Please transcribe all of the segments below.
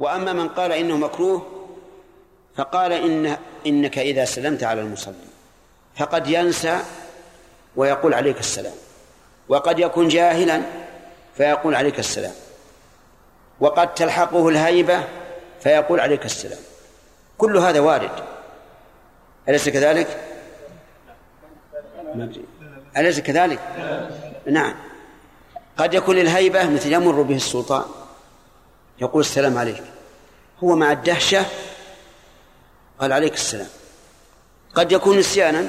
وأما من قال إنه مكروه فقال إنك إذا سلمت على المصلي فقد ينسى ويقول عليك السلام، وقد يكون جاهلا فيقول عليك السلام، وقد تلحقه الهيبة فيقول عليك السلام، كل هذا وارد، أليس كذلك؟ أليس كذلك؟ نعم، قد يكون الهيبة مثل يمر به السلطان يقول السلام عليك، هو مع الدهشة قال عليك السلام. قد يكون نسيانا،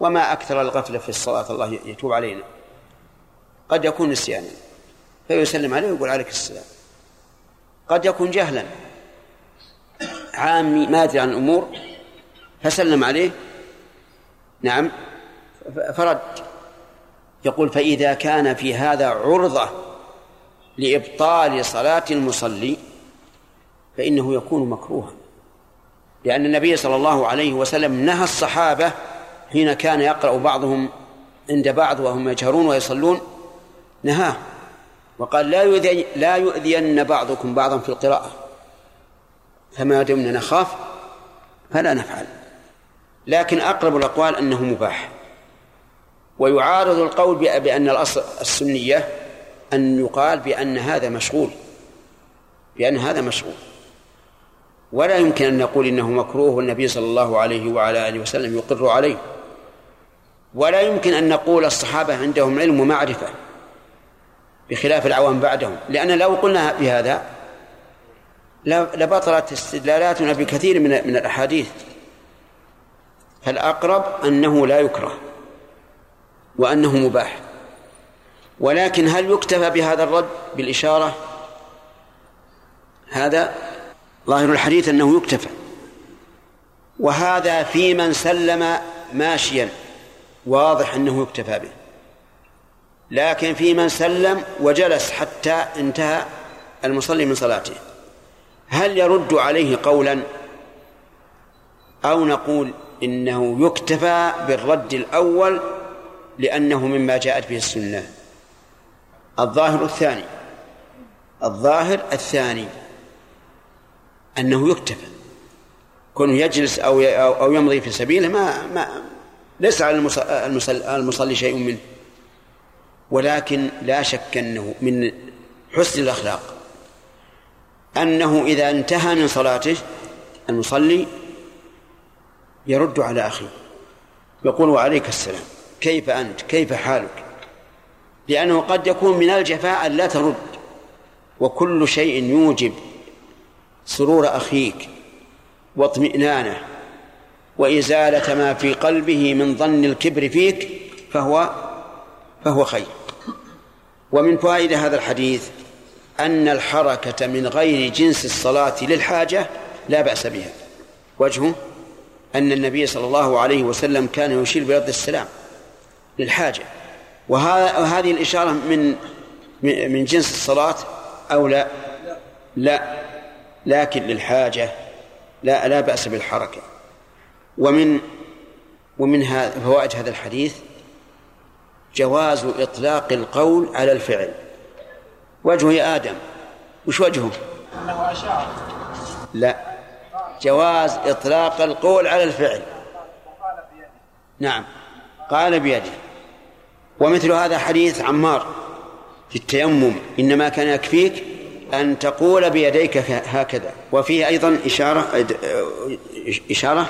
وما أكثر الغفلة في الصلاة، الله يتوب علينا. قد يكون نسيانا فيسلم عليه ويقول عليك السلام. قد يكون جهلا عامي ما أدري عن الأمور فسلم عليه، نعم، فرد، يقول فإذا كان في هذا عرضة لإبطال صلاة المصلي فإنه يكون مكروها، لأن النبي صلى الله عليه وسلم نهى الصحابة حين كان يقرأ بعضهم عند بعض وهم يجهرون ويصلون، نهاه وقال لا يؤذين بعضكم بعضا في القراءة، فما دمنا نخاف فلا نفعل. لكن أقرب الأقوال أنه مباح، ويعارض القول بأن الأصل السنية أن يقال بأن هذا مشغول، ولا يمكن أن نقول إنه مكروه والنبي صلى الله عليه وعلى آله وسلم يقر عليه، ولا يمكن أن نقول الصحابة عندهم علم ومعرفة بخلاف العوام بعدهم، لأن لو قلنا بهذا لبطلت استدلالاتنا بكثير من الأحاديث. فالأقرب أنه لا يكره وأنه مباح، ولكن هل يكتفى بهذا الرد بالإشارة؟ هذا ظاهر الحديث أنه يكتفى، وهذا في من سلم ماشيا واضح أنه يكتفى به، لكن في من سلم وجلس حتى انتهى المصلي من صلاته هل يرد عليه قولا، أو نقول إنه يكتفى بالرد الأول لأنه مما جاءت به السنة؟ الظاهر الثاني أنه يكتفى، كونه يجلس أو يمضي في سبيله ما ليس على المصلي شيء منه، ولكن لا شك أنه من حسن الأخلاق أنه إذا انتهى من صلاته المصلي يرد على أخيه، يقول وعليك السلام، كيف أنت، كيف حالك، لأنه قد يكون من الجفاء لا ترد، وكل شيء يوجب سرور أخيك واطمئنانه وإزالة ما في قلبه من ظن الكبر فيك فهو خير. ومن فوائد هذا الحديث أن الحركة من غير جنس الصلاة للحاجة لا بأس بها، وجهه أن النبي صلى الله عليه وسلم كان يشير برد السلام للحاجة، وهذه الإشارة من جنس الصلاة أو لا، لكن للحاجة لا بأس بالحركة. ومن فوائد هذا الحديث جواز إطلاق القول على الفعل. وجهه يا آدم، وش وجهه؟ أنه أشاعر. لا، جواز إطلاق القول على الفعل. نعم، قال بيده. ومثل هذا حديث عمار في التيمم، إنما كان يكفيك أن تقول بيديك هكذا. وفيه أيضا إشارة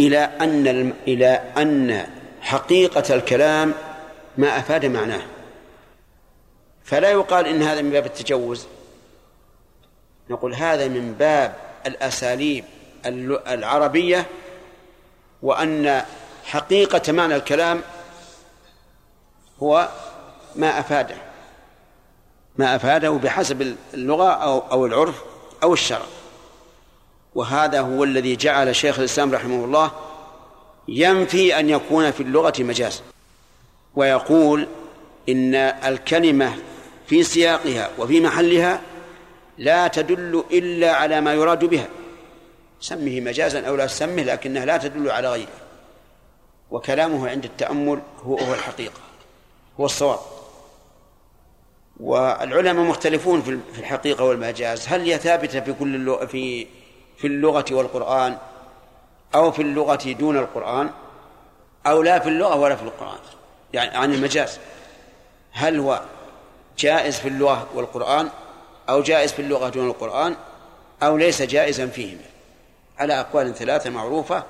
إلى أن حقيقة الكلام ما أفاد معناه، فلا يقال إن هذا من باب التجوز، نقول هذا من باب الأساليب العربية، وأن حقيقة معنى الكلام هو ما أفاده بحسب اللغة أو العرف أو الشرع. وهذا هو الذي جعل شيخ الإسلام رحمه الله ينفي أن يكون في اللغة مجاز، ويقول إن الكلمة في سياقها وفي محلها لا تدل إلا على ما يراد بها، سمه مجازا أو لا تسمه، لكنها لا تدل على غيره، وكلامه عند التأمل هو الحقيقة، هو الصواب. والعلماء مختلفون في الحقيقة والمجاز، هل هي ثابتة في اللغة والقرآن، أو في اللغة دون القرآن، أو لا في اللغة ولا في القرآن، يعني عن المجاز، هل هو جائز في اللغة والقرآن، أو جائز في اللغة دون القرآن، أو ليس جائزا فيهما، على أقوال ثلاثة معروفة.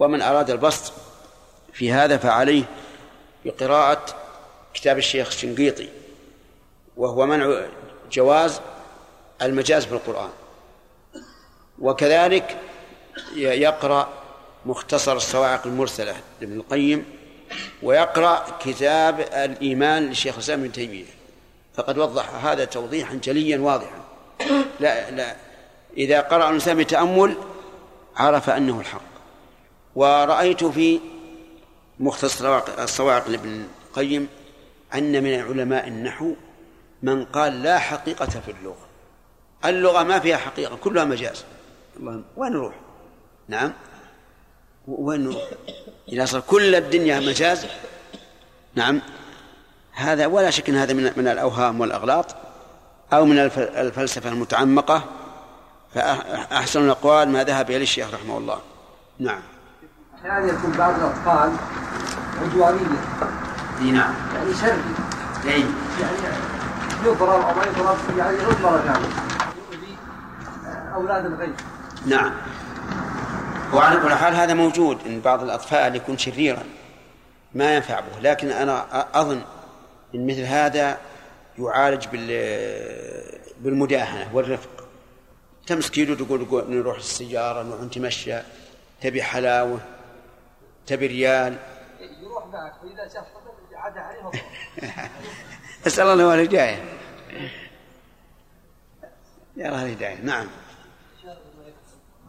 ومن أراد البسط في هذا فعليه بقراءة كتاب الشيخ الشنقيطي، وهو منع جواز المجاز في القرآن، وكذلك يقرأ مختصر الصواعق المرسلة لابن القيم، ويقرأ كتاب الإيمان للشيخ الإسلام ابن تيمية، فقد وضح هذا توضيحا جليا واضحا. لا إذا قرأ الإنسان بتأمل عرف أنه الحق. ورأيت في مختصر الصواعق لابن القيم أن من علماء النحو من قال لا حقيقة في اللغة، اللغة ما فيها حقيقة، كلها مجاز. اللهم وين نروح؟ نعم وين نروح؟ إذا صار كل الدنيا مجاز، نعم، هذا ولا شك أن هذا من الأوهام والأغلاط، أو من الفلسفة المتعمقة. فأحسن الأقوال ما ذهب إليه الشيخ رحمه الله. نعم. أحيانا يكون بعض الأطفال عدوانية. نعم. يعني شرعي. يعني يضرب أو ما يضرب، يعني يضرب يؤذي أولاد الغير. نعم. وعلى كل حال هذا موجود، إن بعض الأطفال يكون شريرا ما ينفع به، لكن أنا أظن إن مثل هذا يعالج بالمداهنة والرفق. تمسك يده تقول نروح السيارة، نروح نتمشى، تبي حلاوة، تبي ريال، يروح معك، فإذا شاف طبعا عاد عليهم. أسأل الله الهداية، يا الله الهداية. نعم.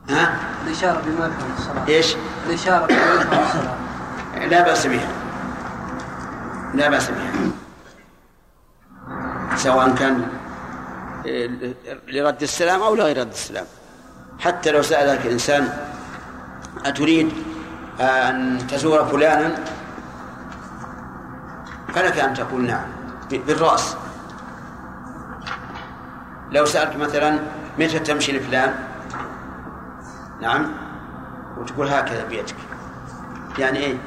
ها؟ الإشارة بما يكره الصلاة. إيش؟ الإشارة بما يكره الصلاة. لا بأس بها، لا بأس بها، سواء كان لرد السلام أو لغير رد السلام. حتى لو سألك إنسان أتريد أن تزور فلانا، فلك أن تقول نعم بالرأس. لو سألت مثلا متى تمشي لفلان، نعم، وتقول هكذا بيدك، يعني ايه،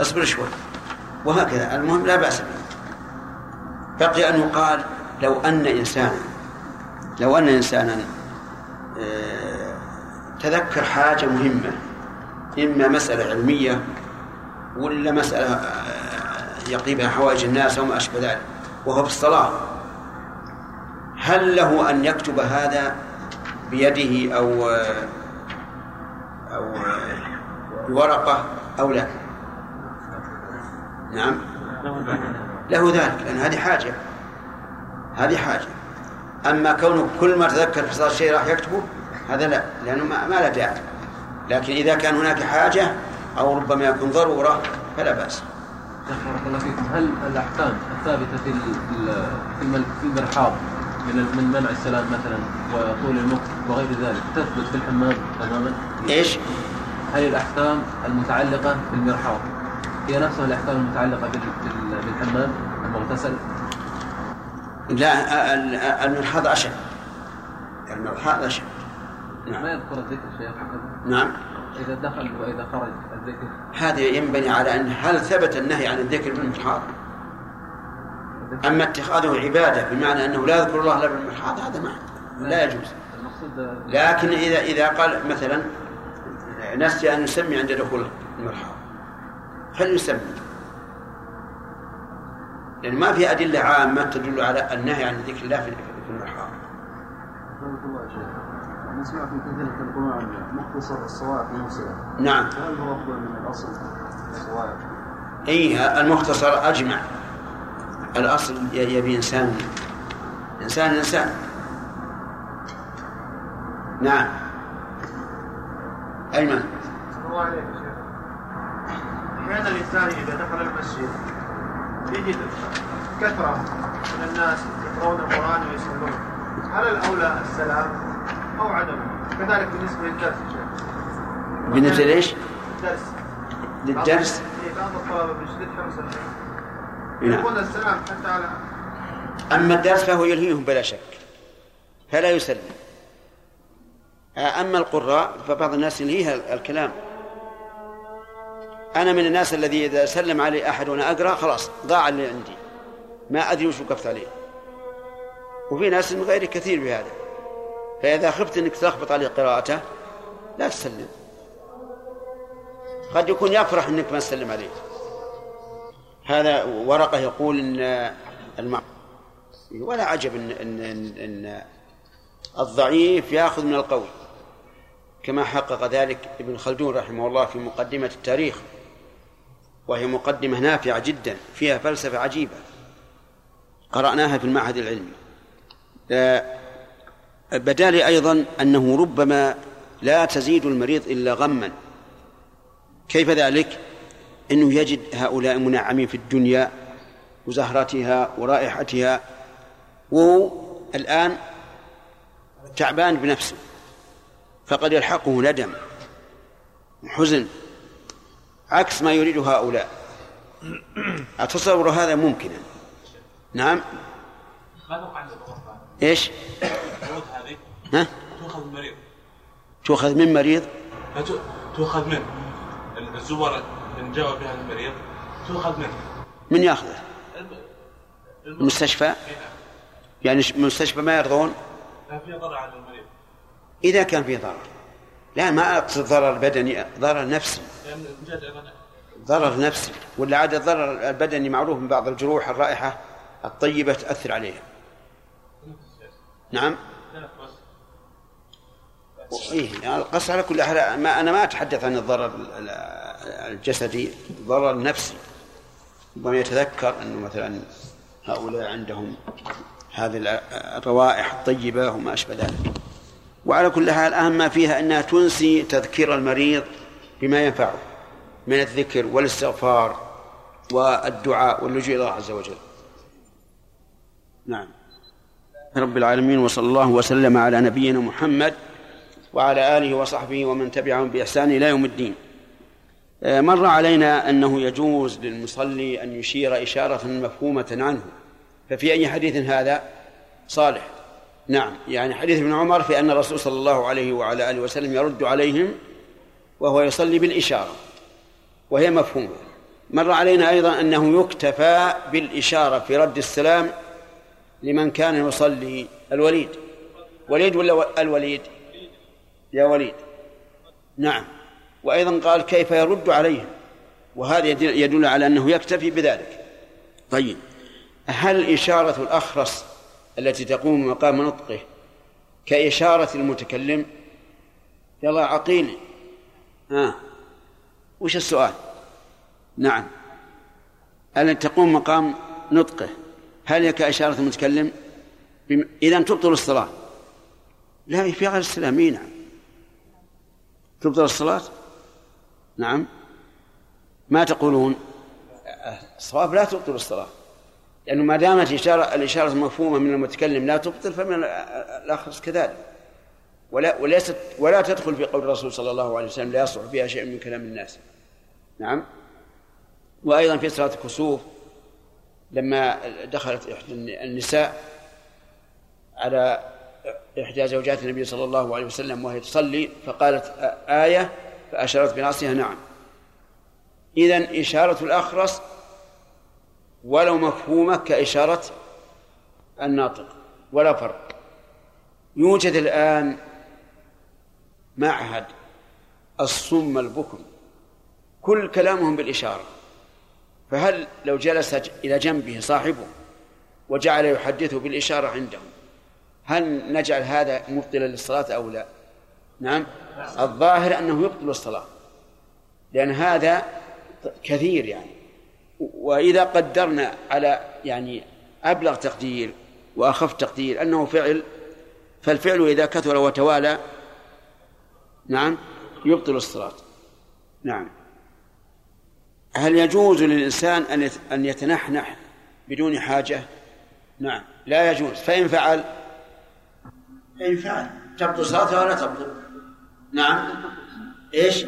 اصبر شوي، وهكذا. المهم لا بأس به. بقي أنه قال لو أن إنسانا تذكر حاجة مهمة، إما مسألة علمية ولا مسألة يقيبها حوائج الناس وما أشبه ذلك، وهو في الصلاة، هل له أن يكتب هذا بيده أو بورقة أو لا؟ نعم له ذلك، لأن هذه حاجة. أما كونه كل ما تذكر في الصلاة شيء راح يكتبه، هذا لا، لأنه ما له داعي. لكن إذا كان هناك حاجة أو ربما يكون ضرورة فلا بأس. هل الأحكام الثابتة في المرحاض من منع السلام مثلا وطول المكث وغير ذلك تثبت في الحمام تماما؟ إيش؟ هل الأحكام المتعلقة بالمرحاض هي نفسها الأحكام المتعلقة بالحمام المغتسل؟ لا، المرحاض أشد. نعم. ما يذكر الذكر شيء. نعم. إذا دخل وإذا خرج الذكر، هذا ينبني على أن هل ثبت النهي عن الذكر بالمرحاض؟ أما اتخاذه عبادة بمعنى أنه لا يذكر الله إلا بالمرحاض، هذا معنى لا يجوز. لكن إذا قال مثلا نسي أن نسمي عند دخول المرحاض، فلنسمي، لأن ما في أدلة عامة تدل على النهي عن ذكر الله في المرحاض. نسمع في كثير القرآن مختصر الصواعق المرسلة. نعم. هل هو أفضل من الأصل الصواعق؟ إيه، المختصر أجمع. الأصل يبي إنسان. نعم. أيمن. الله عليك يا شيخ. أحيانا الإنسان إذا دخل المسجد يجد كثرة من الناس يقرؤون القرآن ويصلون، هل الأولى السلام أو عدم؟ كذلك بالنسبة للدرس. بالنسبة ليش؟ للدرس. بعض الطلبة بشدة حمص يقول السلام حتى على أما الدرس فهو يلهيهم بلا شك فلا يسلم. أما القراء فبعض الناس يلهيها الكلام. أنا من الناس الذي إذا سلم علي أحد وأنا أقرأ خلاص ضاع اللي عندي، ما أدري وش وقفت عليه. وفي ناس من غير كثير بهذا، فإذا خفت أنك تلخبط عليه قراءته لا تسلم. قد يكون يفرح أنك ما تسلم عليه. هذا ورقة يقول أن ولا عجب إن الضعيف يأخذ من القوي، كما حقق ذلك ابن خلدون رحمه الله في مقدمة التاريخ، وهي مقدمة نافعة جدا فيها فلسفة عجيبة قرأناها في المعهد العلمي. بدا لي أيضا أنه ربما لا تزيد المريض إلا غما. كيف ذلك؟ أنه يجد هؤلاء منعمين في الدنيا وزهرتها ورائحتها، وهو الآن تعبان بنفسه، فقد يلحقه ندم حزن عكس ما يريد هؤلاء. أتصور هذا ممكنا؟ نعم. إيش؟ ها؟ تأخذ من مريض. تأخذ من مريض؟ لا، تأخذ من الزبرة من جاء بها المريض، تأخذ منه. من يأخذه؟ المستشفى. يعني المستشفى ما يرضون؟ لا، فيه ضرر على المريض. إذا كان فيه ضرر، لا ما أقصد ضرر بدني، ضرر نفسي. ضرر نفسي، ولا عاد الضرر البدني معروف من بعض الجروح الرائحة الطيبة تأثر عليها. نعم. إيه القص على كل حال. ما أنا ما أتحدث عن الضرر الجسدي، ضرر نفسي. ربما يتذكر أنه مثلا هؤلاء عندهم هذه الروائح الطيبة وما أشبه ذلك. وعلى كل حال أهم ما فيها أنها تنسي تذكير المريض بما ينفعه من الذكر والاستغفار والدعاء واللجوء إلى الله عز وجل. نعم. رب العالمين، وصلى الله وسلم على نبينا محمد وعلى آله وصحبه ومن تبعهم بإحسان إلى يوم الدين. مر علينا أنه يجوز للمصلي أن يشير إشارة مفهومة عنه، ففي أي حديث هذا صالح؟ نعم، يعني حديث ابن عمر في أن الرسول صلى الله عليه وعلى آله وسلم يرد عليهم وهو يصلي بالإشارة، وهي مفهومة. مر علينا أيضا أنه يكتفى بالإشارة في رد السلام لمن كان يصلي. الوليد، وليد ولا الوليد؟ يا وليد. نعم. وأيضا قال كيف يرد عليهم، وهذا يدل على أنه يكتفي بذلك. طيب، هل إشارة الأخرس التي تقوم مقام نطقه كإشارة المتكلم؟ يلا عقيل، وش السؤال؟ نعم، التي تقوم مقام نطقه هل هي كإشارة المتكلم؟ إذن تبطل الصلاة. لا، في غير السلامين. نعم، تبطل الصلاة. نعم، ما تقولون؟ الصواب لا تبطل الصلاة، لأنه ما دامت الإشارة المفهومة من المتكلم لا تبطل، فمن الأخرس كذلك، ولا تدخل في قول الرسول صلى الله عليه وسلم لا يصلح فيها شيء من كلام الناس. نعم. وأيضا في صلاة الكسوف لما دخلت إحدى النساء على إحدى زوجات النبي صلى الله عليه وسلم وهي تصلي فقالت آية فأشارت برأسها. نعم. إذن إشارة الأخرس ولو مفهومة كإشارة الناطق، ولا فرق. يوجد الآن معهد الصم البكم كل كلامهم بالإشارة، فهل لو جلس إلى جنبه صاحبه وجعل يحدثه بالإشارة عندهم هل نجعل هذا مبطلا للصلاة أو لا؟ نعم، الظاهر أنه يبطل الصلاة، لأن هذا كثير يعني. وإذا قدرنا على يعني أبلغ تقدير وأخف تقدير أنه فعل، فالفعل إذا كثر وتوالى نعم يبطل الصلاة. نعم. هل يجوز للإنسان أن يتنحنح بدون حاجة؟ نعم، لا يجوز. فإن فعل تبطل صلاته ولا تبطل. نعم. إيش؟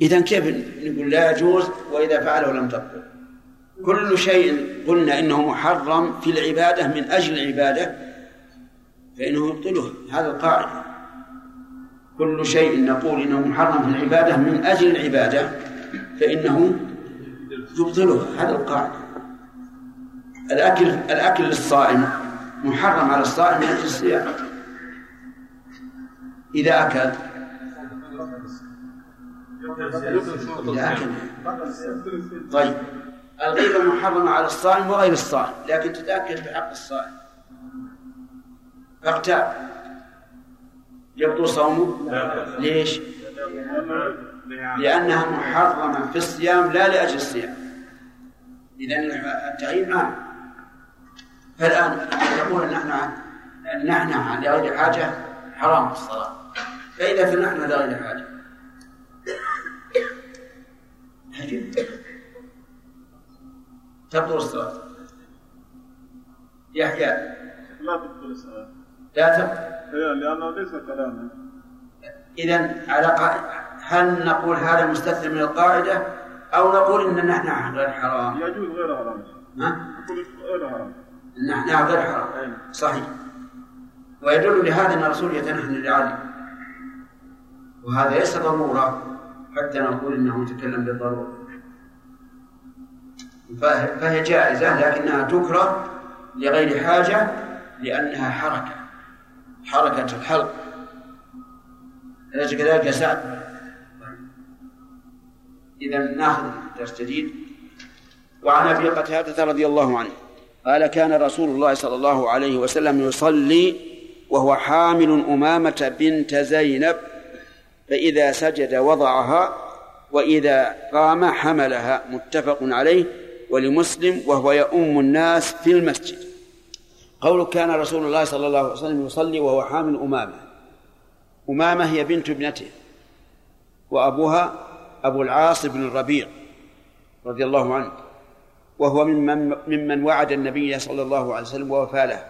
إذن كيف نقول لا يجوز وإذا فعله لم تبطل؟ كل شيء قلنا إنه محرم في العبادة من أجل العبادة فإنه يبطله، هذا القاعدة. كل شيء نقول إنه محرم في العبادة من أجل العبادة فإنه يبطله، هذا القاعدة. الأكل للصائم محرم على الصائم من أجل الصيام، إذا أكل طيب. الغيبة محرمة على الصائم وغير الصائم، لكن تتأكد بحق الصائم فاغتاب يبطل صومه. ليش؟ لأنها محرمة في الصيام لا لأجل الصيام، إذن التغييب عام. فالآن يقول نحن لغير حاجة حرام الصلاة، فإذا فنحن لغير حاجة تبطل الصلاة. يحيى لا تبطل الصلاة، لا تبطل، لأنه ليس كلاما. إذن هل نقول هذا مستثنى من القاعدة أو نقول إن نحن غير حرام؟ يجوز غير حرام. نحن غير حرام صحيح. ويدل لهذا أن الرسول يتنحن للعالم، وهذا ليس ضرورة حتى نقول إنه يتكلم بالضرورة، فهي جائزة لكنها تكره لغير حاجة، لأنها حركة الحلق. أليس كذلك يا سعد؟ إذن نأخذ درس جديد. وعن أبي قتادة رضي الله عنه قال كان رسول الله صلى الله عليه وسلم يصلي وهو حامل أمامة بنت زينب، فإذا سجد وضعها وإذا قام حملها، متفق عليه. ولمسلم وهو يؤم الناس في المسجد. قوله كان رسول الله صلى الله عليه وسلم يصلي وهو حامل أمامة، أمامة هي بنت ابنته وأبوها أبو العاص بن الربيع رضي الله عنه، وهو ممن وعد النبي صلى الله عليه وسلم ووفى له،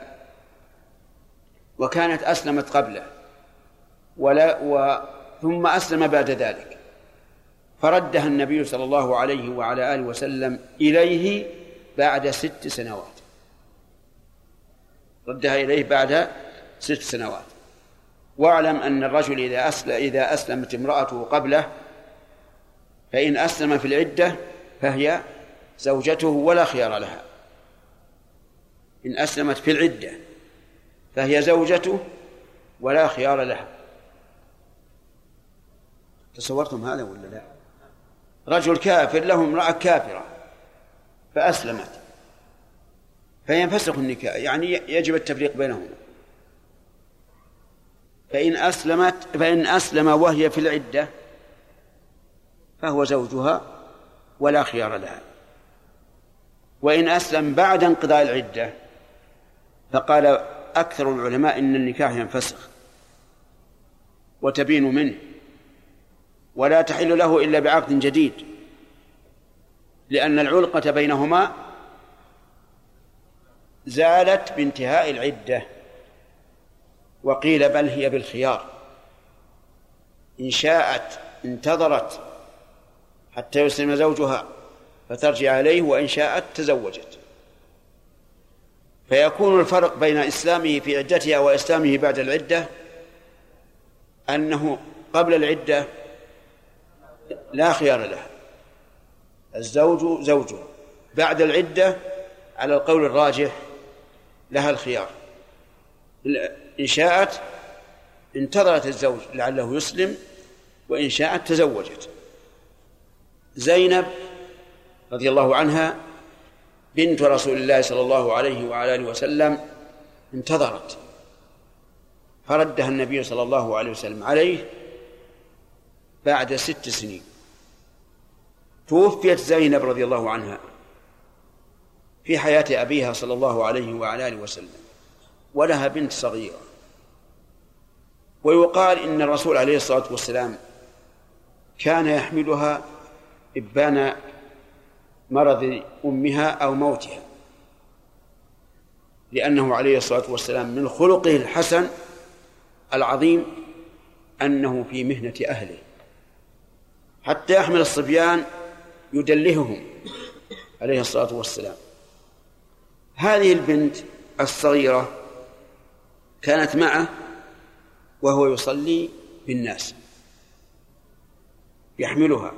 وكانت أسلمت قبله ثم أسلم بعد ذلك، فردها النبي صلى الله عليه وعلى آله وسلم إليه بعد 6 سنوات، ردها إليه بعد 6 سنوات. واعلم أن الرجل إذا أسلمت امرأته قبله فإن أسلم في العدة فهي زوجته ولا خيار لها، إن أسلمت في العدة فهي زوجته ولا خيار لها. تصورتم هذا ولا لا؟ رجل كافر له امرأة كافرة فأسلمت، فينفسخ النكاح، يعني يجب التفريق بينهما. فإن أسلم وهي في العدة فهو زوجها ولا خيار لها، وإن أسلم بعد انقضاء العدة فقال أكثر العلماء إن النكاح ينفسخ وتبين منه ولا تحل له إلا بعقد جديد، لأن العلقة بينهما زالت بانتهاء العدة. وقيل بل هي بالخيار، إن شاءت انتظرت حتى يسلم زوجها فترجع إليه، وإن شاءت تزوجت. فيكون الفرق بين إسلامه في عدتها وإسلامه بعد العدة أنه قبل العدة لا خيار لها، الزوج زوجها، بعد العدة على القول الراجح لها الخيار، إن شاءت انتظرت الزوج لعله يسلم، وإن شاءت تزوجت. زينب رضي الله عنها بنت رسول الله صلى الله عليه وعلى آله وسلم انتظرت، فردها النبي صلى الله عليه وسلم عليه بعد 6 سنين. توفيت زينب رضي الله عنها في حياة أبيها صلى الله عليه وعلى آله وسلم، ولها بنت صغيرة. ويقال إن الرسول عليه الصلاة والسلام كان يحملها إبان مرض أمها أو موتها، لأنه عليه الصلاة والسلام من خلقه الحسن العظيم أنه في مهنة أهله، حتى يحمل الصبيان يدلههم عليه الصلاة والسلام. هذه البنت الصغيرة كانت معه وهو يصلي بالناس يحملها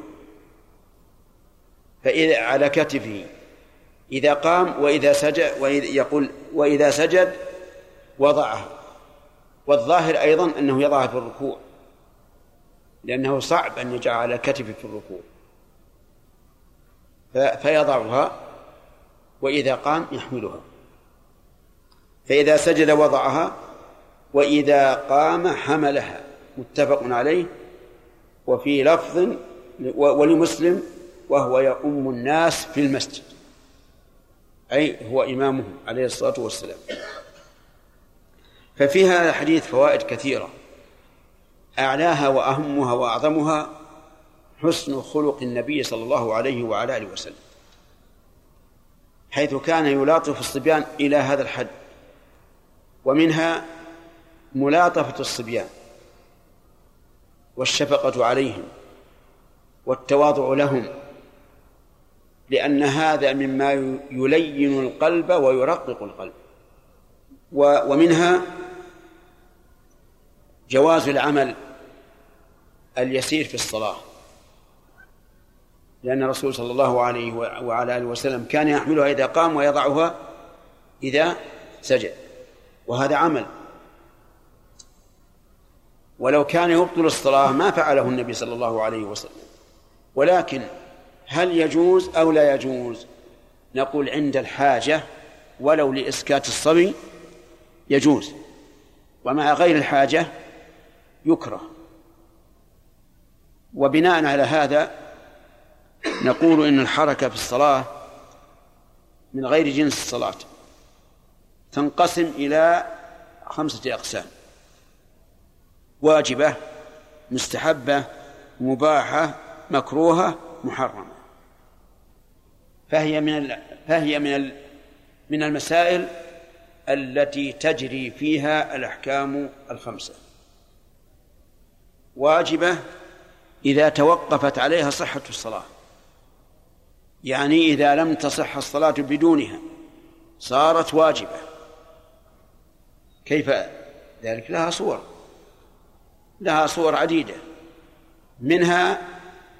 فإذا على كتفه إذا قام وإذا سجد يقول وإذا سجد وضعها، والظاهر أيضا أنه يضعها في الركوع لأنه صعب أن يجعل على كتفه في الركوع، فيضعها وإذا قام يحملها، فإذا سجد وضعها وإذا قام حملها، متفق عليه. وفي لفظ ولمسلم وهو يؤم الناس في المسجد، أي هو إمامهم عليه الصلاة والسلام. ففي هذا الحديث فوائد كثيرة، أعلاها وأهمها وأعظمها حسن خلق النبي صلى الله عليه وعلى آله وسلم، حيث كان يلاطف الصبيان إلى هذا الحد. ومنها ملاطفة الصبيان والشفقة عليهم والتواضع لهم، لأن هذا مما يلين القلب ويرقق القلب. ومنها جواز العمل اليسير في الصلاة، لأن الرسول صلى الله عليه وعلى آله وسلم كان يحملها إذا قام ويضعها إذا سجد، وهذا عمل، ولو كان يبطل الصلاة ما فعله النبي صلى الله عليه وسلم. ولكن هل يجوز أو لا يجوز؟ نقول عند الحاجة ولو لإسكات الصبي يجوز، ومع غير الحاجة يكره. وبناء على هذا نقول إن الحركة في الصلاة من غير جنس الصلاة تنقسم إلى 5 أقسام: واجبة، مستحبة، مباحة، مكروهة، محرمة. فهي من المسائل التي تجري فيها الأحكام 5. واجبة إذا توقفت عليها صحة الصلاة، يعني إذا لم تصح الصلاة بدونها صارت واجبة. كيف ذلك؟ لها صور عديدة. منها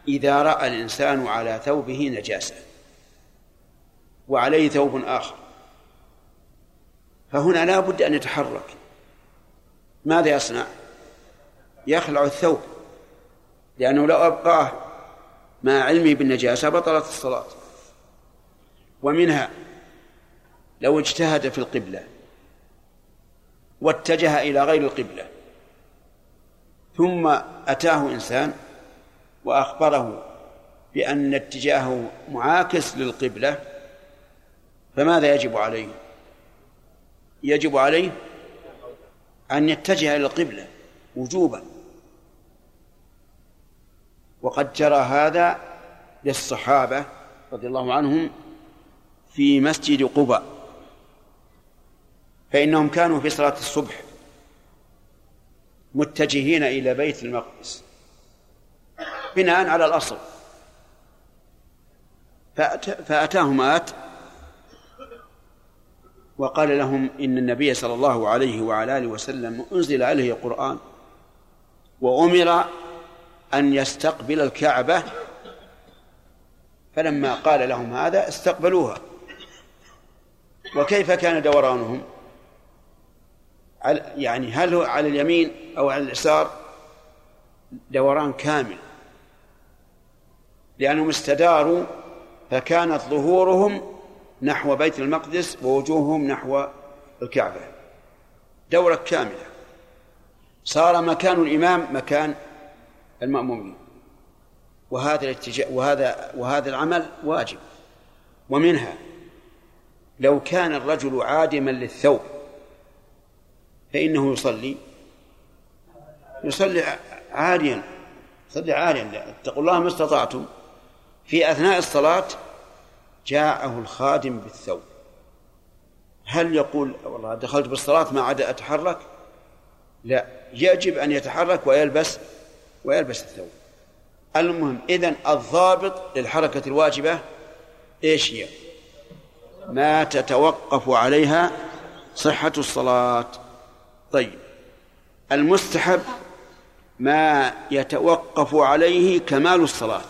إذا رأى الإنسان على ثوبه نجاسة وعليه ثوب آخر، فهنا لا بد أن يتحرك. ماذا يصنع؟ يخلع الثوب، لأنه لو أبقاه مع علمه بالنجاسة بطلت الصلاة. ومنها لو اجتهد في القبلة واتجه إلى غير القبلة، ثم أتاه إنسان وأخبره بأن اتجاهه معاكس للقبلة، فماذا يجب عليه؟ يجب عليه أن يتجه إلى القبلة وجوبا، وقد جرى هذا للصحابة رضي الله عنهم في مسجد قباء، فإنهم كانوا في صلاة الصبح متجهين إلى بيت المقدس بناء على الأصل، فأتاهم وقال لهم إن النبي صلى الله عليه وعلى آله وسلم أنزل عليه القرآن وأمر أن يستقبل الكعبة، فلما قال لهم هذا استقبلوها. وكيف كان دورانهم؟ يعني هل هو على اليمين أو على اليسار؟ دوران كامل، لأنهم استداروا، فكانت ظهورهم نحو بيت المقدس ووجوههم نحو الكعبة، دورة كاملة. صار مكان الإمام مكان المأمومين، وهذا الاتجاه وهذا العمل واجب. ومنها لو كان الرجل عادما للثوب فإنه يصلي عاريا، اتقوا الله ما استطعتم. في أثناء الصلاة جاءه الخادم بالثوب، هل يقول والله دخلت بالصلاة ما عاد أتحرك؟ لا، يجب أن يتحرك ويلبس الثوب. المهم إذن الضابط للحركة الواجبة إيش هي؟ ما تتوقف عليها صحة الصلاة. طيب، المستحب ما يتوقف عليه كمال الصلاة،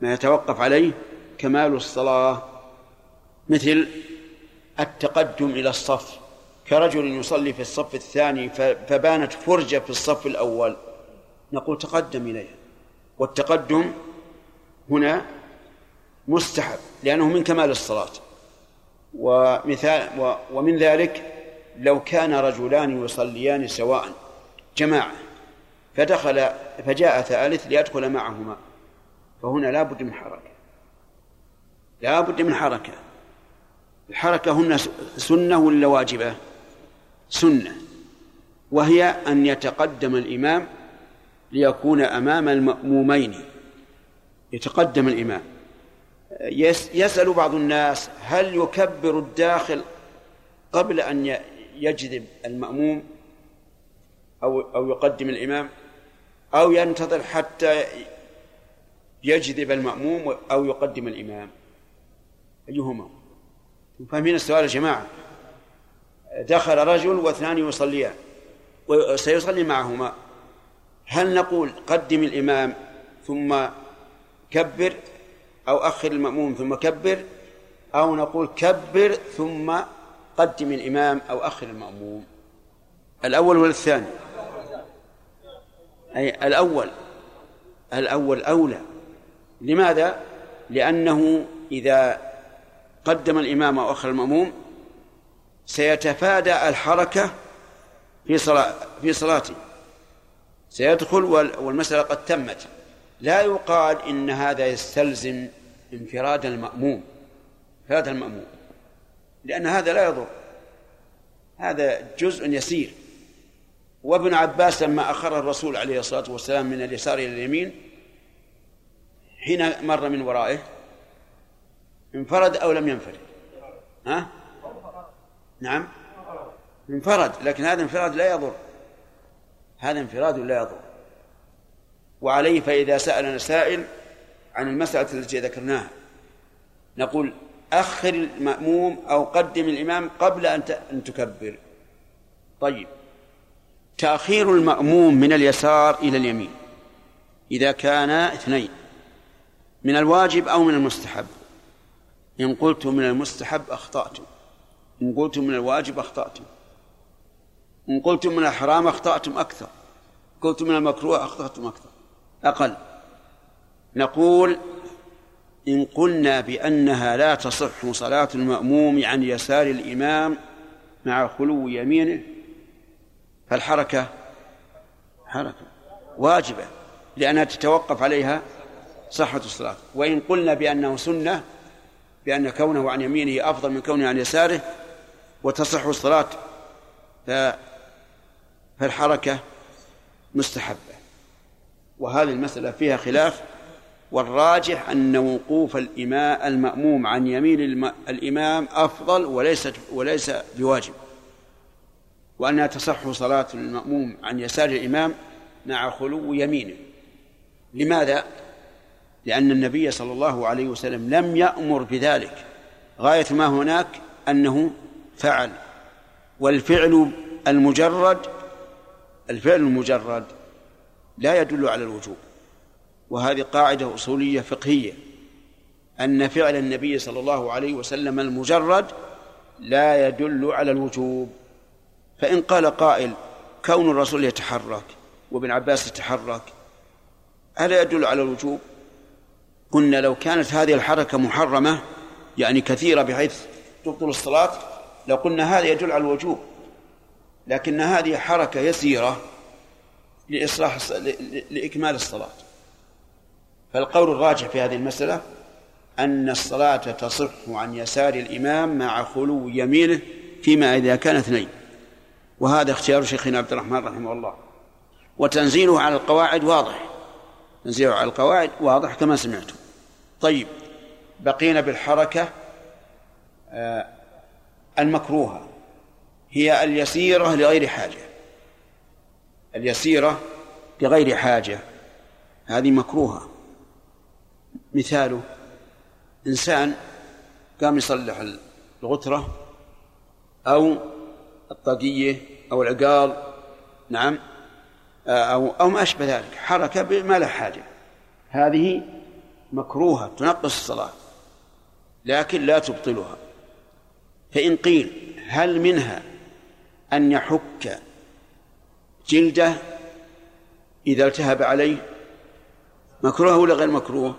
ما يتوقف عليه كمال الصلاة، مثل التقدم إلى الصف، كرجل يصلي في الصف الثاني فبانت فرجة في الصف الأول، نقول تقدم إليها. والتقدم هنا مستحب لأنه من كمال الصلاة. ومن ذلك لو كان رجلان يصليان سواء جماعة فجاء ثالث ليدخل معهما، فهنا لا بد من حركة. الحركة هنا سنة ولا واجبة؟ سنة، وهي أن يتقدم الإمام ليكون أمام المأمومين. يتقدم الإمام. يسأل بعض الناس: هل يكبر الداخل قبل أن يجذب المأموم أو يقدم الإمام، أو ينتظر حتى يجذب المأموم أو يقدم الإمام؟ أيهما؟ فاهمين السؤال يا جماعة؟ دخل رجل واثنان يصليان وسيصلي معهما، هل نقول قدم الإمام ثم كبر، أو أخر المأموم ثم كبر، أو نقول كبر ثم قدم الإمام أو أخر المأموم؟ الأول ولا الثاني؟ أي الأول أولى. لماذا؟ لأنه إذا قدم الإمام أو أخر المأموم سيتفادى الحركة في صلاته، سيدخل والمسألة قد تمت. لا يقال إن هذا يستلزم انفراد المأموم، لأن هذا لا يضر، هذا جزء يسير. وابن عباس لما أخر الرسول عليه الصلاة والسلام من اليسار إلى اليمين حين مر من ورائه، انفرد أو لم ينفرد؟ ها؟ نعم، انفرد، لكن هذا انفراد لا يضر. وعليه فإذا سألنا سائل عن المسألة التي ذكرناها نقول: أخر المأموم أو قدم الإمام قبل أن تكبر. طيب، تأخير المأموم من اليسار إلى اليمين إذا كان اثنين من الواجب أو من المستحب؟ إن قلتم من المستحب أخطأتم، إن قلتم من الواجب أخطأتم، إن قلتم من الحرام أخطأتم أكثر، إن قلتم من المكروه أخطأتم أقل. نقول: إن قلنا بأنها لا تصح صلاة المأموم عن يسار الإمام مع خلو يمينه، فالحركة واجبة لأنها تتوقف عليها صحة الصلاة. وإن قلنا بأنه سنة، بأن كونه عن يمينه أفضل من كونه عن يساره وتصح الصلاة، فالحركة مستحبة. وهذه المسألة فيها خلاف، والراجح أن وقوف المأموم عن يمين الإمام أفضل وليس بواجب، وأنها تصح صلاة المأموم عن يسار الإمام مع خلو يمينه. لماذا؟ لأن النبي صلى الله عليه وسلم لم يأمر بذلك، غاية ما هناك أنه فعل، والفعل المجرد لا يدل على الوجوب. وهذه قاعدة أصولية فقهية، أن فعل النبي صلى الله عليه وسلم المجرد لا يدل على الوجوب. فإن قال قائل: كون الرسول يتحرك وابن عباس يتحرك ألا يدل على الوجوب؟ قلنا: لو كانت هذه الحركة محرمة، يعني كثيرة بحيث تبطل الصلاة، لو قلنا هذا يدل على الوجوب، لكن هذه حركة يسيرة لإكمال الصلاة. فالقول الراجح في هذه المسألة أن الصلاة تصح عن يسار الإمام مع خلو يمينه فيما إذا كان اثنين، وهذا اختيار شيخنا عبد الرحمن رحمه الله. وتنزيله على القواعد واضح، تنزيله على القواعد واضح كما سمعتم. طيب، بقينا بالحركة المكروهة، هي اليسيرة لغير حاجة، هذه مكروهة. مثاله: إنسان قام يصلح الغترة أو الطاقية أو العقال، نعم، أو ما أشبه ذلك، حركة ما لها حاجة، هذه مكروهة تنقص الصلاة لكن لا تبطلها. فإن قيل هل منها أن يحك جلده إذا التهب عليه، مكروه ولا غير مكروه؟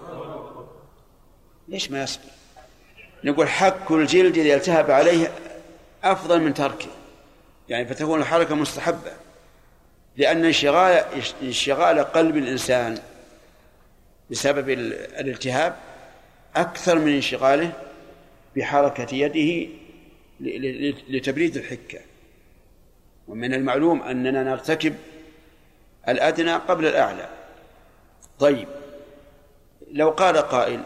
ليش ما يصبر؟ نقول حك الجلد إذا التهب عليه أفضل من تركه، يعني فتكون الحركة مستحبة، لأن انشغال قلب الإنسان بسبب الالتهاب أكثر من انشغاله بحركة يده لتبريد الحكة. ومن المعلوم أننا نرتكب الأدنى قبل الأعلى. طيب لو قال قائل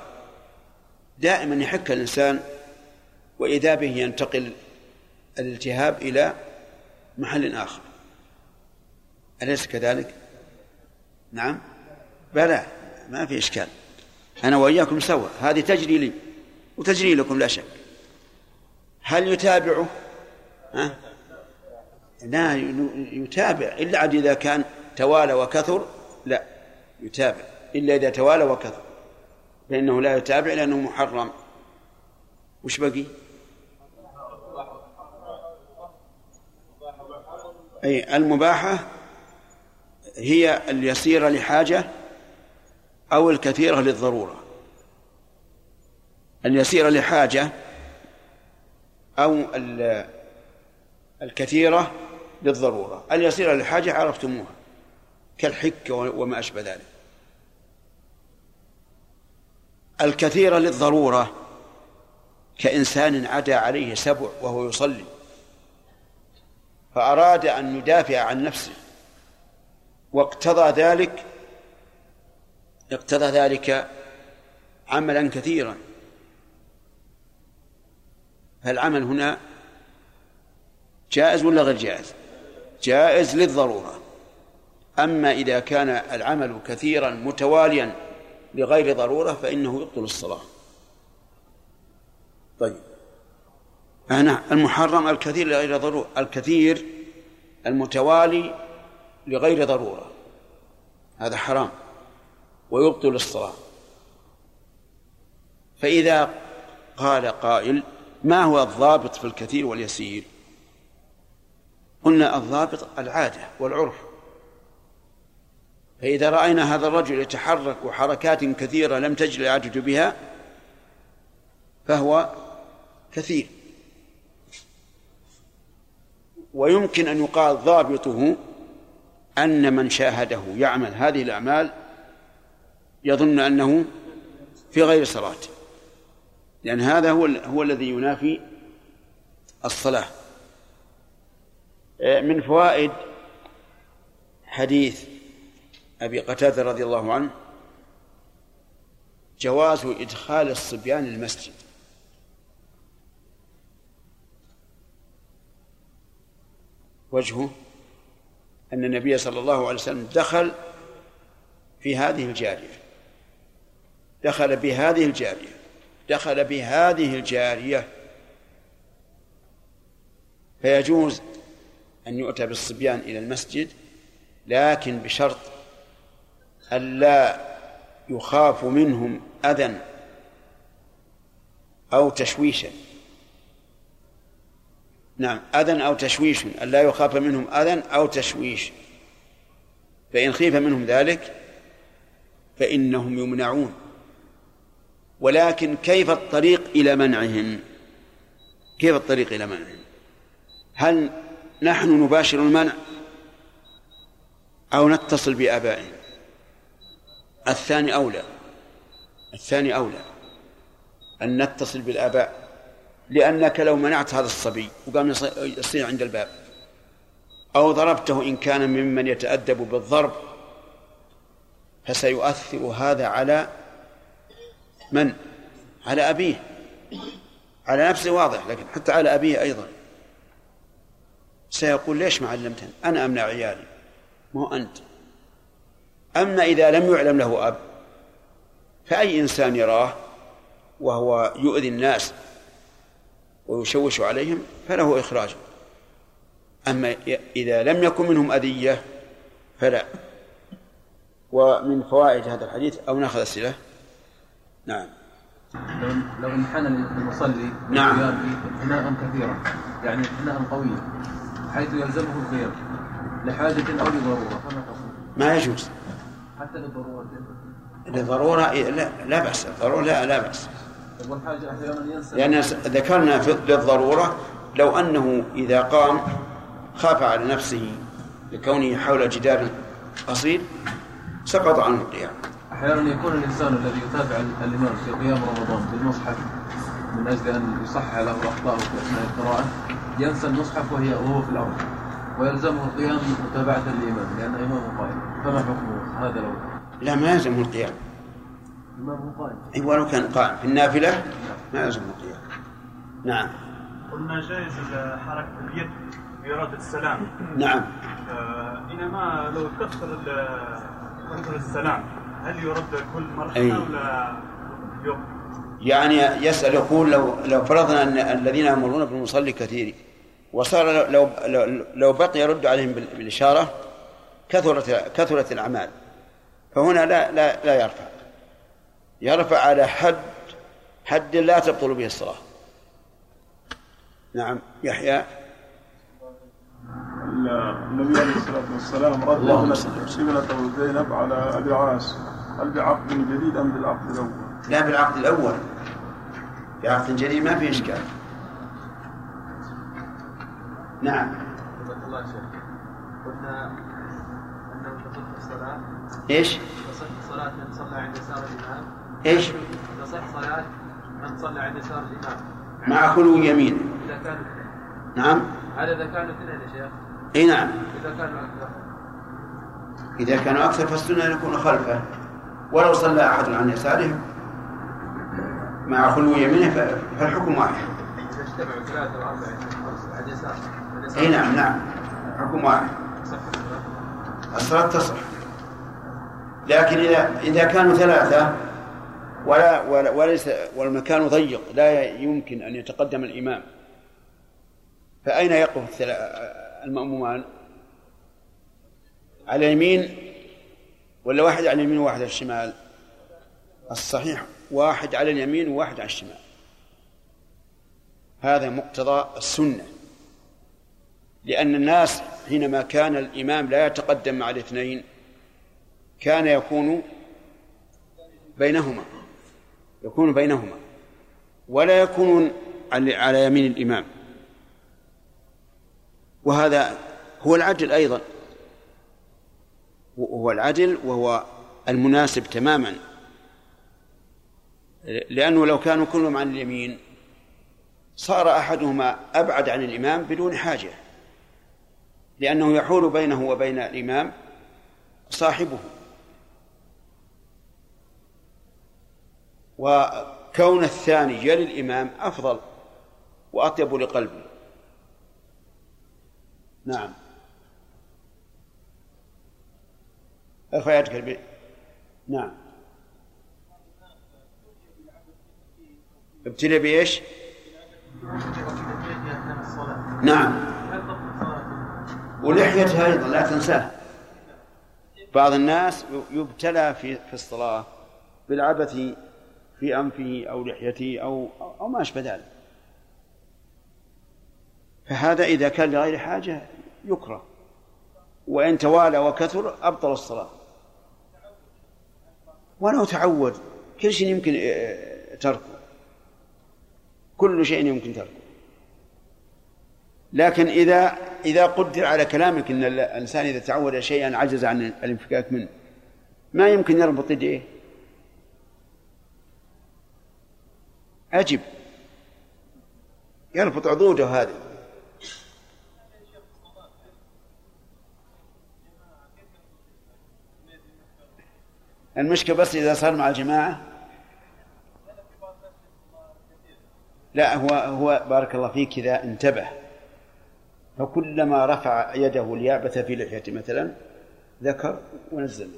دائما يحك الإنسان وإذا به ينتقل الالتهاب إلى محل آخر، أليس كذلك؟ نعم، بلى، ما في إشكال، أنا وإياكم سوا، هذه تجري لي وتجري لكم لا شك. هل يتابعه؟ لا يتابع إلا عاد إذا كان توالى وكثر، لا يتابع إلا إذا توالى وكثر، فإنه لا يتابع لأنه محرم. وش بقي؟ أي المباحة هي اليسيرة لحاجة أو الكثيرة للضرورة. اليسيرة لحاجة أو الكثيرة للضرورة، اليسيرة لحاجة عرفتموها كالحكة وما أشبه ذلك. الكثيرة للضرورة كإنسان عدا عليه سبع وهو يصلي فأراد أن يدافع عن نفسه واقتضى ذلك، اقتضى ذلك عملا كثيرا، فالعمل هنا جائز ولا غير جائز؟ جائز للضرورة. أما إذا كان العمل كثيرا متواليا لغير ضرورة فإنه يبطل الصلاة. طيب هنا المحرم الكثير لغير ضرورة، الكثير المتوالي لغير ضرورة، هذا حرام ويبطل الصلاة. فإذا قال قائل ما هو الضابط في الكثير واليسير؟ قلنا الضابط العادة والعرف. فإذا رأينا هذا الرجل يتحرك وحركات كثيرة لم تجل العادة بها فهو كثير. ويمكن أن يقال ضابطه أن من شاهده يعمل هذه الأعمال يظن أنه في غير صلاة، لأن هذا هو الذي ينافي الصلاة. من فوائد حديث أبي قتادة رضي الله عنه جواز إدخال الصبيان المسجد، وجهه أن النبي صلى الله عليه وسلم دخل في هذه الجارية، دخل بهذه الجارية، دخل بهذه الجارية، فيجوز أن يؤتى بالصبيان إلى المسجد لكن بشرط ألا يخاف منهم أذى أو تشويشا. نعم، أذى أو تشويش، ألا يخاف منهم أذى أو تشويش، فإن خيف منهم ذلك فإنهم يمنعون. ولكن كيف الطريق إلى منعهم؟ كيف الطريق إلى منعهم؟ هل نحن نباشر المنع أو نتصل بآبائهم؟ الثاني أولى، الثاني أولى أن نتصل بالآباء، لأنك لو منعت هذا الصبي وقام يصيح عند الباب أو ضربته إن كان ممن يتأدب بالضرب فسيؤثر هذا على من؟ على أبيه، على نفسه واضح، لكن حتى على أبيه أيضا، سيقول ليش ما علمتني أنا أمنع عيالي مو أنت. أما إذا لم يعلم له أب فأي إنسان يراه وهو يؤذي الناس ويشوش عليهم فله إخراجه. أما إذا لم يكن منهم أذية فلا. ومن فوائد هذا الحديث أو نأخذ أسئلة. نعم. لو انحنى المصلي نعم انحناء كثيرا يعني انحناء قويا حيث يلزمه الغير لحاجة أو لضرورة ما يجوز. حتى للضرورة للضرورة لا بأس. الضرورة لا بأس. لأن ذكرنا في للضرورة لو أنه إذا قام خاف على نفسه لكونه حول جدار قصير سقط عن القيام. أحيانا يكون الإنسان الذي يتابع الإمام في قيام رمضان بالمصحف من أجل أن يصحح له أخطاءه في أثناء القراءة ينسى المصحف وهو في الأرض ويلزمه القيام متابعة الإمام لأن إمامه قائم. فما حكمه هذا لو لا ما يلزمه القيام؟ إمامه قائم. أي ولو كان قائم في النافلة ما يلزمه القيام. نعم. قلنا جائز حركة اليد بإرادة السلام. نعم. إنما لو كثر السلام هل يرد كل مرة ولا يوم؟ يعني يسأل يقول لو فرضنا أن الذين يمرون في المصلي كثير وصار لو بقي يرد عليهم بالإشارة كثرت الأعمال فهنا لا يرفع على حد لا تبطل به الصلاة. نعم. يحيى النبي عليه الصلاة والسلام رد سبلة وزينب على أبي العاص هل بعقد جديد أم بالعقد الأول؟ لا بالعقد الأول. بعقد جديد ما فيه إشكال. نعم. الله قلنا أنه تصح الصلاة. إيش؟ تصح صلاة من صلى عند يسار الإمام. إيش؟ تصح صلاة من صلى عند يسار الإمام. مع خلو يمين. إذا كان. نعم. هذا إذا كانوا اثنين يا شيخ. اي نعم. إذا كانوا أكثر فالسنة يكون خلفه ولو صلى أحد عن يساره مع خلو يمينه فالحكم واحد. إذا اجتمعوا 3 و4 عن يسار. اي نعم حكم واحد. الصلاة تصح. لكن إذا كانوا 3 وليس والمكان ضيق لا يمكن أن يتقدم الإمام فأين يقف المأمومان؟ على اليمين ولا واحد على اليمين وواحد على الشمال؟ الصحيح واحد على اليمين وواحد على الشمال. هذا مقتضى السنة. لأن الناس حينما كان الإمام لا يتقدم مع الاثنين كان يكون بينهما ولا يكون على يمين الإمام. وهذا هو العدل أيضا وهو المناسب تماما. لأنه لو كانوا كلهم عن اليمين صار أحدهما أبعد عن الإمام بدون حاجة لأنه يحول بينه وبين الإمام صاحبه. وكون الثاني يلي الإمام أفضل وأطيب لقلبه. نعم. أخياتك البيت. نعم. ابتلي بإيش؟ نعم. ولحيتها أيضا لا تنساها. بعض الناس يبتلى في الصلاة بالعبث في أنفه أو لحيته أو ما أشبه ذلك. فهذا إذا كان لغير حاجة يكره وإن توالى وكثر أبطل الصلاة ولو تعود. كل شيء يمكن تركه لكن إذا قدر على كلامك أن الإنسان إذا تعود شيئا عجز عن الانفكاك منه ما يمكن يربط يديه. أجب يربط عضوده هذه. المشكلة بس إذا صار مع الجماعة. لا هو بارك الله فيك إذا انتبه فكلما رفع يده ليعبث في لحيته مثلا ذكر ونزل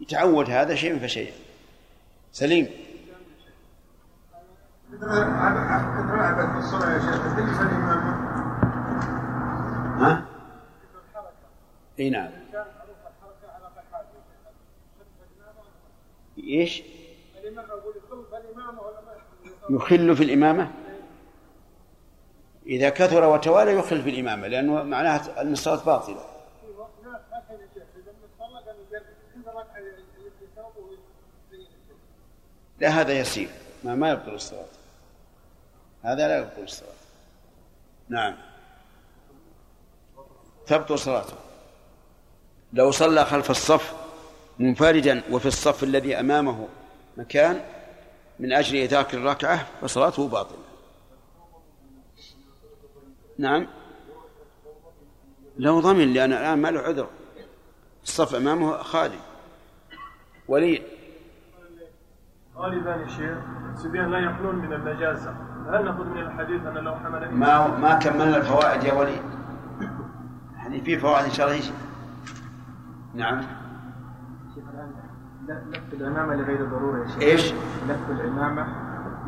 يتعود هذا شيء فشيء سليم. تترعبت بالصلاة يا شيخ تجلس الإمامة. ها؟ إيه نعم. إيش؟ يخل في الإمامة؟ إذا كثر وتوالى يخل في الإمامة، لأنه معناها أن الصلاة باطلة. لا هذا يسير، ما يبطل الصلاة، هذا لا يبطل الصلاة. نعم تبطل صلاته لو صلى خلف الصف منفردا وفي الصف الذي أمامه مكان من أجل إدراك الركعة فصلاته باطلة. نعم لو ضمن، لأن الآن ما له عذر، الصف أمامه خالي. وليد غالبا يا شيخ السبيان لا يخلون من النجاسة، هل نأخذ من الحديث أن لو حمل ما كملنا الفوائد يا وليد، يعني في فوائد إن شاء الله. نعم شيخ الآن لف العمامة لغير ضرورة يا شيخ. إيش؟ لف العمامة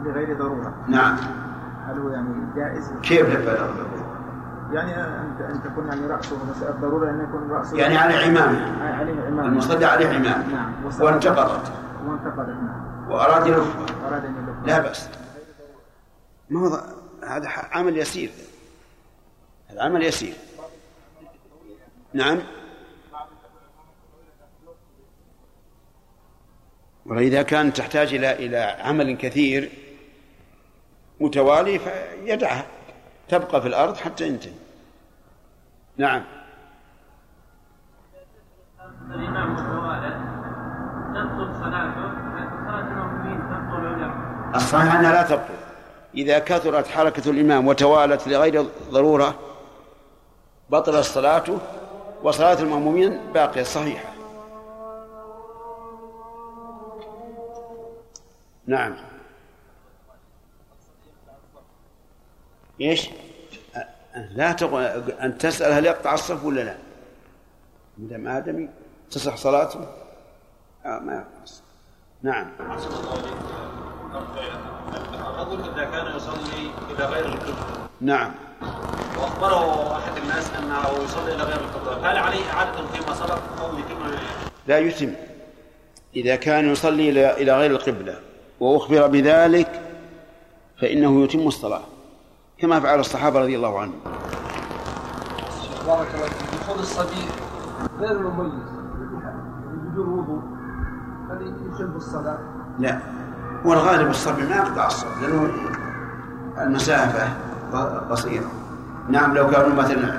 لغير ضرورة. نعم هل هو يعني جائز؟ كيف لف العمامة؟ يعني أن تكون يعني رأسه مسألة ضرورة، أن يكون رأسه يعني على عمامة، عليه عمامة، المصلي عليه عمامة. نعم وانتقضت. نعم وأراد يلفها، لا بأس، هذا عمل يسير، هذا عمل يسير. نعم وإذا كان تحتاج إلى عمل كثير متوالي فيدعها تبقى في الأرض حتى ينتهي. نعم الصحيح أنها لا تبطل إذا كثرت حركة الإمام وتوالت لغير ضرورة، بطل الصلاة وصلاة المأمومين باقية صحيحة. نعم إيش؟ لا أن تسأل هل يقطع الصف ولا لا، مدام آدمي تصح صلاته ما يقطع الصف. نعم الرجل إذا كان يصلي إلى غير القبلة. نعم وأخبره أحد الناس أنه يصلي إلى غير القبلة، هل عليه إعادة فيما سبق أو يتم؟ لا يتم إذا كان يصلي إلى غير القبلة وأخبر بذلك فإنه يتم الصلاة كما فعل الصحابة رضي الله عنهم. بارك الله فيك. دخول الصبي غير مميز بدون وضوء هل يتم الصلاة؟ لا والغالب الصبي ما يقطع الصف لأنه المسافة قصيرة. نعم لو كانوا مثلا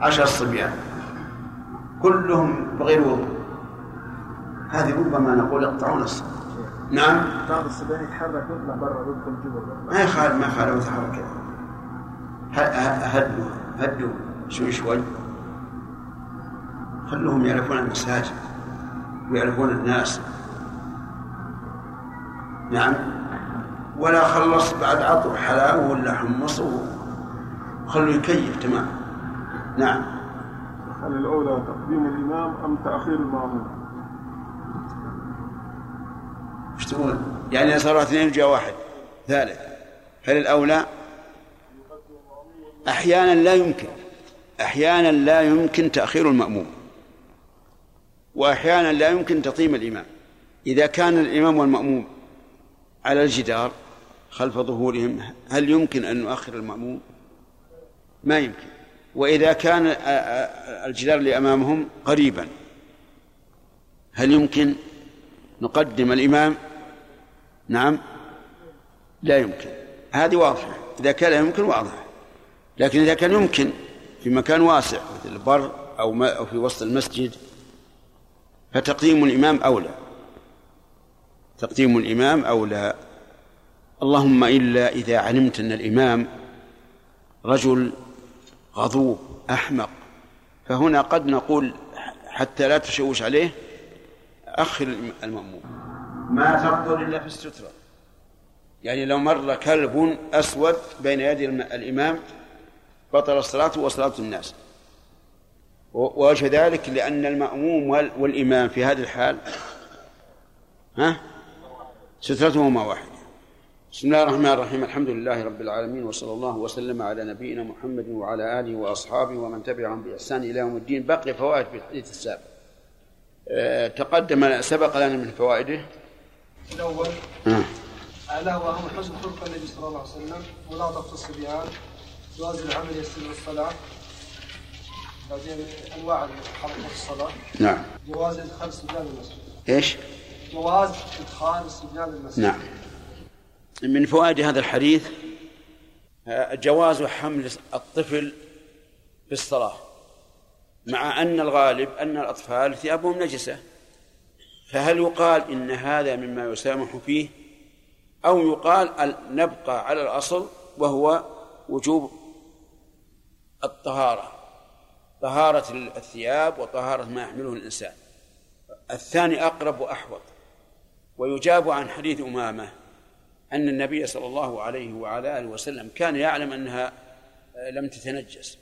10 صبيان كلهم بغير وضوء هذه ربما نقول يقطعون الصف. نعم بعض الصبيان يتحرك يطلع برا ويدخل جوا ما يخالف يتحرك هدوا شوي خلهم يعرفون المساجد ويعرفون الناس. نعم ولا خلص بعد عطوا حلاوه ولا حمصه خلوا يكيف تمام. نعم هل الأولى تقديم الإمام أم تأخير المأموم؟ ايش تقول؟ يعني صاروا اثنين جاء واحد ثالث هل الأولى؟ أحيانا لا يمكن تأخير المأموم وأحيانا لا يمكن تقديم الإمام. إذا كان الإمام والمأموم على الجدار خلف ظهورهم هل يمكن أن نؤخر المأموم؟ ما يمكن. وإذا كان الجدار اللي أمامهم قريبا هل يمكن نقدم الإمام؟ نعم لا يمكن، هذه واضحة. إذا كان لا يمكن واضحة، لكن إذا كان يمكن في مكان واسع مثل البر أو في وسط المسجد فتقديم الإمام أولى، تقديم الإمام أولى. اللهم إلا إذا علمت أن الإمام رجل غضوب أحمق، فهنا قد نقول حتى لا تشوش عليه أخر المأموم. ما تقدر إلا في السترة، يعني لو مر كلب أسود بين يدي الإمام بطل الصلاة وصلاة الناس. ووجه ذلك لأن المأموم والإمام في هذه الحال ها سترتهما واحدة، بسم الله الرحمن الرحيم. الحمد لله رب العالمين، وصلى الله وسلم على نبينا محمد وعلى آله وأصحابه ومن تبعهم بإحسان إلى يوم الدين. بقي فوائد في الحديث السابق. تقدم سبق لنا من فوائده الأول أعلاه وأهم حسن خلق النبي صلى الله عليه وسلم، ولا تختص بها جواز العمل يستلزم الصلاة، بعدين أنواع الحركة في الصلاة. نعم. جواز إدخال السجان المسجد. إيش؟ جواز إدخال السجان المسجد. نعم. من فوائد هذا الحديث جواز حمل الطفل بالصلاة، مع أن الغالب أن الأطفال ثيابهم نجسة، فهل يقال إن هذا مما يسامح فيه، أو يقال نبقى على الأصل وهو وجوب الطهارة، طهارة الثياب وطهارة ما يحمله الإنسان؟ الثاني أقرب وأحوط. ويجاب عن حديث أمامة أن النبي صلى الله عليه وعلى آله وسلم كان يعلم أنها لم تتنجس،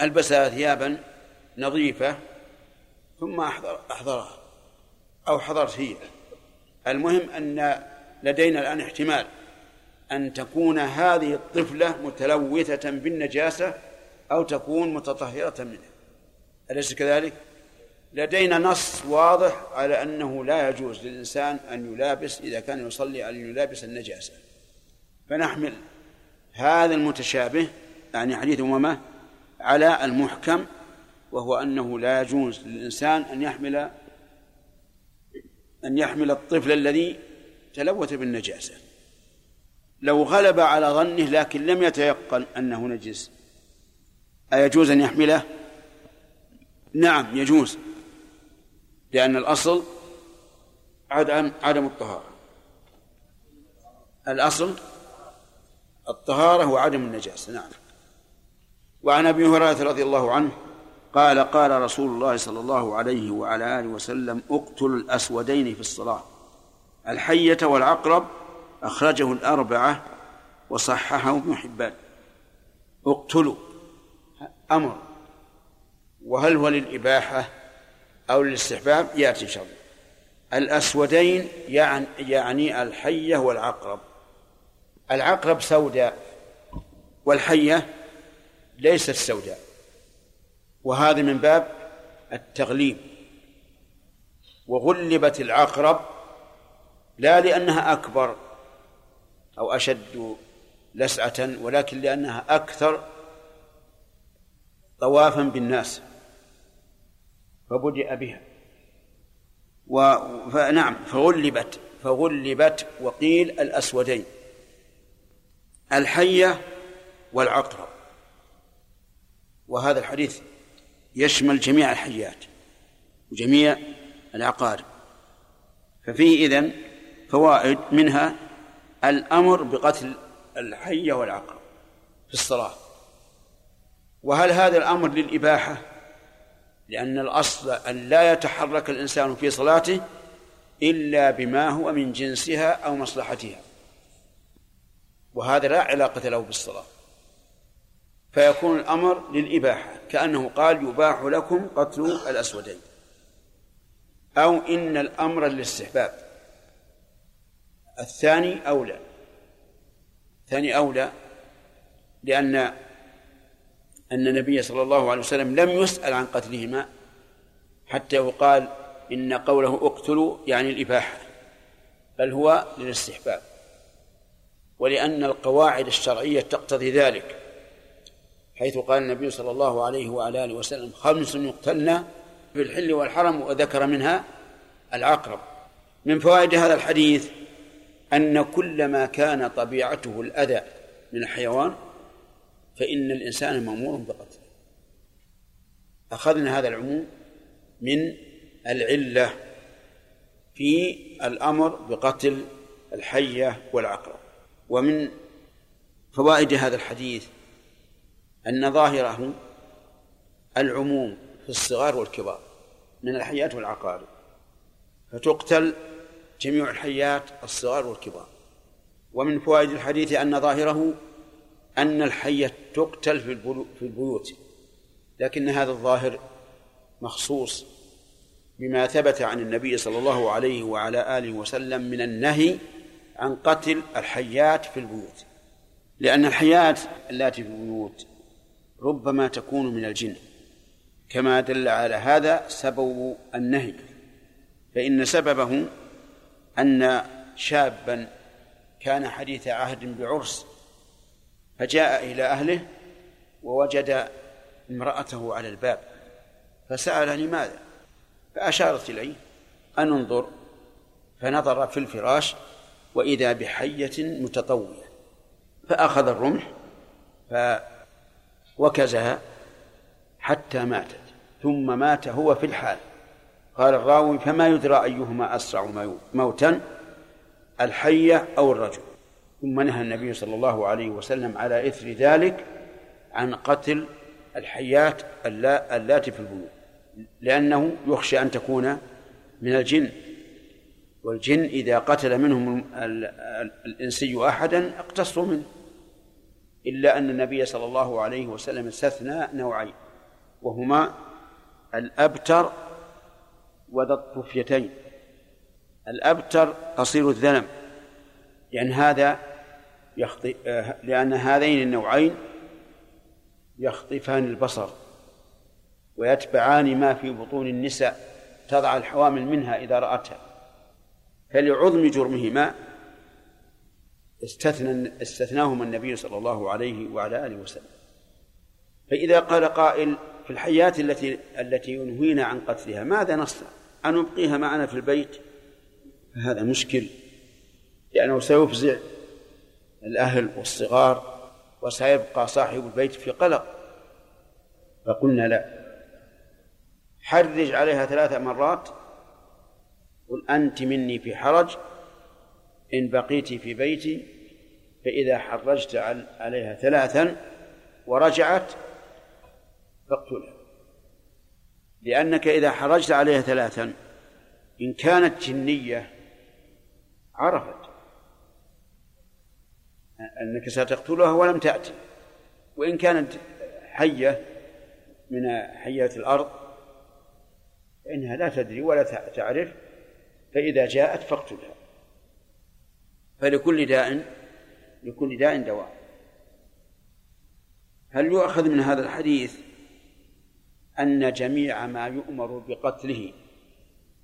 ألبسها ثيابا نظيفة ثم أحضرها أو حضرت هي. المهم أن لدينا الآن احتمال أن تكون هذه الطفلة متلوثة بالنجاسة أو تكون متطهرة منها، أليس كذلك؟ لدينا نص واضح على أنه لا يجوز للإنسان أن يلابس إذا كان يصلي أن يلابس النجاسة، فنحمل هذا المتشابه يعني حديث أمامة على المحكم، وهو أنه لا يجوز للإنسان أن يحمل الطفل الذي تلوث بالنجاسة. لو غلب على ظنه لكن لم يتيقن أنه نجس، أيجوز أن يحمله؟ نعم يجوز، لأن الأصل عدم الطهارة، الأصل الطهارة وعدم النجاسة. نعم. وعن أبي هريرة رضي الله عنه قال قال رسول الله صلى الله عليه وعلى آله وسلم: اقتلوا الأسودين في الصلاة، الحية والعقرب. أخرجه الأربعة وصححه ابن حبان. اقتلوا أمر، وهل هو للإباحة أو للاستحباب يأتي إن شاء الله. الأسودين يعني الحية والعقرب. العقرب سوداء والحية ليست سوداء، وهذا من باب التغليب. وغلبت العقرب لا لأنها أكبر أو أشد لسعة، ولكن لأنها أكثر طوافا بالناس فبدأ بها. فنعم فغلبت وقيل الأسودين الحية والعقرب، وهذا الحديث يشمل جميع الحيات وجميع العقارب. ففيه إذن فوائد، منها الأمر بقتل الحية والعقرب في الصلاة. وهل هذا الأمر للإباحة؟ لأن الأصل أن لا يتحرك الإنسان في صلاته إلا بما هو من جنسها أو مصلحتها، وهذا لا علاقة له بالصلاة، فيكون الأمر للإباحة، كأنه قال يباح لكم قتل الأسودين، أو إن الأمر للاستحباب. الثاني أولى، لأن النبي صلى الله عليه وسلم لم يسأل عن قتلهما حتى يقال إن قوله اقتلوا يعني الإباحة، بل هو للاستحباب، ولأن القواعد الشرعية تقتضي ذلك، حيث قال النبي صلى الله عليه وعلى آله وسلم: خمس يقتلن في الحل والحرم، وذكر منها العقرب. من فوائد هذا الحديث أن كلما كان طبيعته الأذى من الحيوان فإن الإنسان مأمور بقتله. أخذنا هذا العموم من العلة في الأمر بقتل الحية والعقرب. ومن فوائد هذا الحديث أن ظاهره العموم في الصغار والكبار من الحيات والعقارب، فتقتل جميع الحيات الصغار والكبار. ومن فوائد الحديث أن ظاهره أن الحية تقتل في البيوت، لكن هذا الظاهر مخصوص بما ثبت عن النبي صلى الله عليه وعلى آله وسلم من النهي عن قتل الحيات في البيوت، لأن الحيات التي في البيوت ربما تكون من الجن، كما دل على هذا سبب النهي، فإن سببه أن شابا كان حديث عهد بعرس فجاء إلى أهله ووجد امرأته على الباب فسأل لماذا، فأشارت إليه أن انظر، فنظر في الفراش وإذا بحية متطوية، فأخذ الرمح فوكزها حتى ماتت، ثم مات هو في الحال. قال الراوي: فما يدرى أيهما أسرع موتا، الحية أو الرجل. ثم نهى النبي صلى الله عليه وسلم على إثر ذلك عن قتل الحيات اللاتي في البيوت، لأنه يخشى أن تكون من الجن، والجن إذا قتل منهم الإنسي أحدا اقتصوا منه، إلا أن النبي صلى الله عليه وسلم استثنى نوعين، وهما الأبتر وذا الطفيتين. الأبتر قصير الذنب، لأن هذين النوعين يخطفان البصر ويتبعان ما في بطون النساء تضع الحوامل منها إذا رأتها، فلعظم جرمهما استثناهما النبي صلى الله عليه وعلى آله وسلم. فإذا قال قائل: في الحيات التي ينهينا عن قتلها ماذا نصنع؟ أن نبقيها معنا في البيت؟ فهذا مشكل، لأنه سيفزع الأهل والصغار وسيبقى صاحب البيت في قلق. فقلنا: لا، حرج عليها 3 مرات، قل: أنت مني في حرج إن بقيت في بيتي، فإذا حرجت عليها 3 ورجعت فاقتلها، لأنك إذا حرجت عليها 3 إن كانت جنية عرفت أنك ستقتلها ولم تأتي، وإن كانت حية من حيات الأرض فإنها لا تدري ولا تعرف، فإذا جاءت فاقتلها. فلكل داء دواء. هل يؤخذ من هذا الحديث أن جميع ما يؤمر بقتله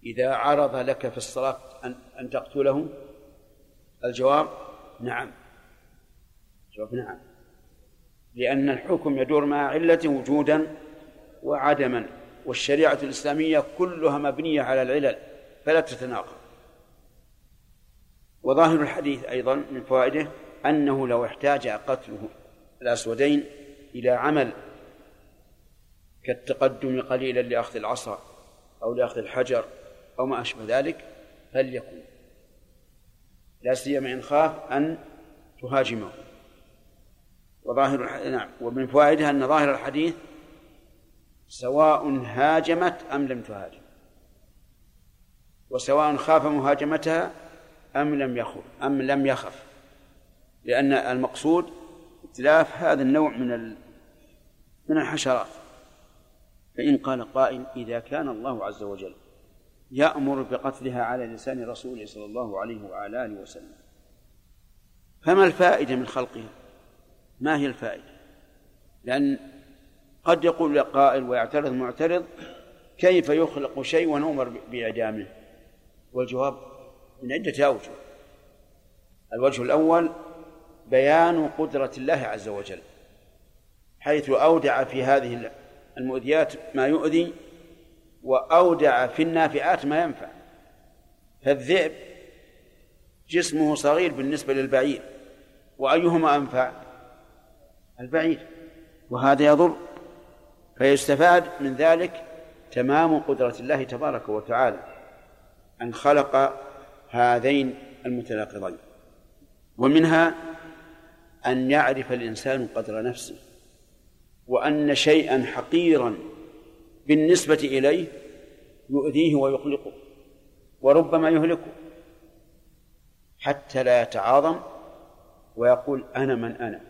إذا عرض لك في الصلاة أن تقتله؟ الجواب: نعم. الجواب: نعم، لأن الحكم يدور مع علته وجودا وعدما، والشريعة الإسلامية كلها مبنية على العلل فلا تتناقض. وظاهر الحديث أيضا من فوائده أنه لو احتاج قتله الأسودين إلى عمل كالتقدم قليلا لأخذ العصا أو لأخذ الحجر أو ما أشبه ذلك فليكن، لا سيما إن خاف أن تهاجمه. ومن فوائدها أن ظاهر الحديث سواء هاجمت أم لم تهاجم، وسواء خاف مهاجمتها أم لم يخف، لأن المقصود اتلاف هذا النوع من الحشرات. فإن قال قائل: إذا كان الله عز وجل يأمر بقتلها على لسان رسوله صلى الله عليه وعلى آله وسلم، فما الفائدة من خلقها؟ ما هي الفائدة؟ لأن قد يقول قائل ويعترض معترض: كيف يخلق شيء ونؤمر بإعدامه؟ والجواب من عدة أوجه. الوجه الأول: بيان قدرة الله عز وجل، حيث أودع في هذه المؤذيات ما يؤذي، وأودع في النافعات ما ينفع. فالذئب جسمه صغير بالنسبة للبعير، وأيهما أنفع؟ البعير، وهذا يضر. فيستفاد من ذلك تمام قدرة الله تبارك وتعالى أن خلق هذين المتناقضين. ومنها أن يعرف الإنسان قدر نفسه، وأن شيئا حقيرا بالنسبة إليه يؤذيه ويقلقه وربما يهلكه، حتى لا يتعاظم ويقول: أنا من أنا.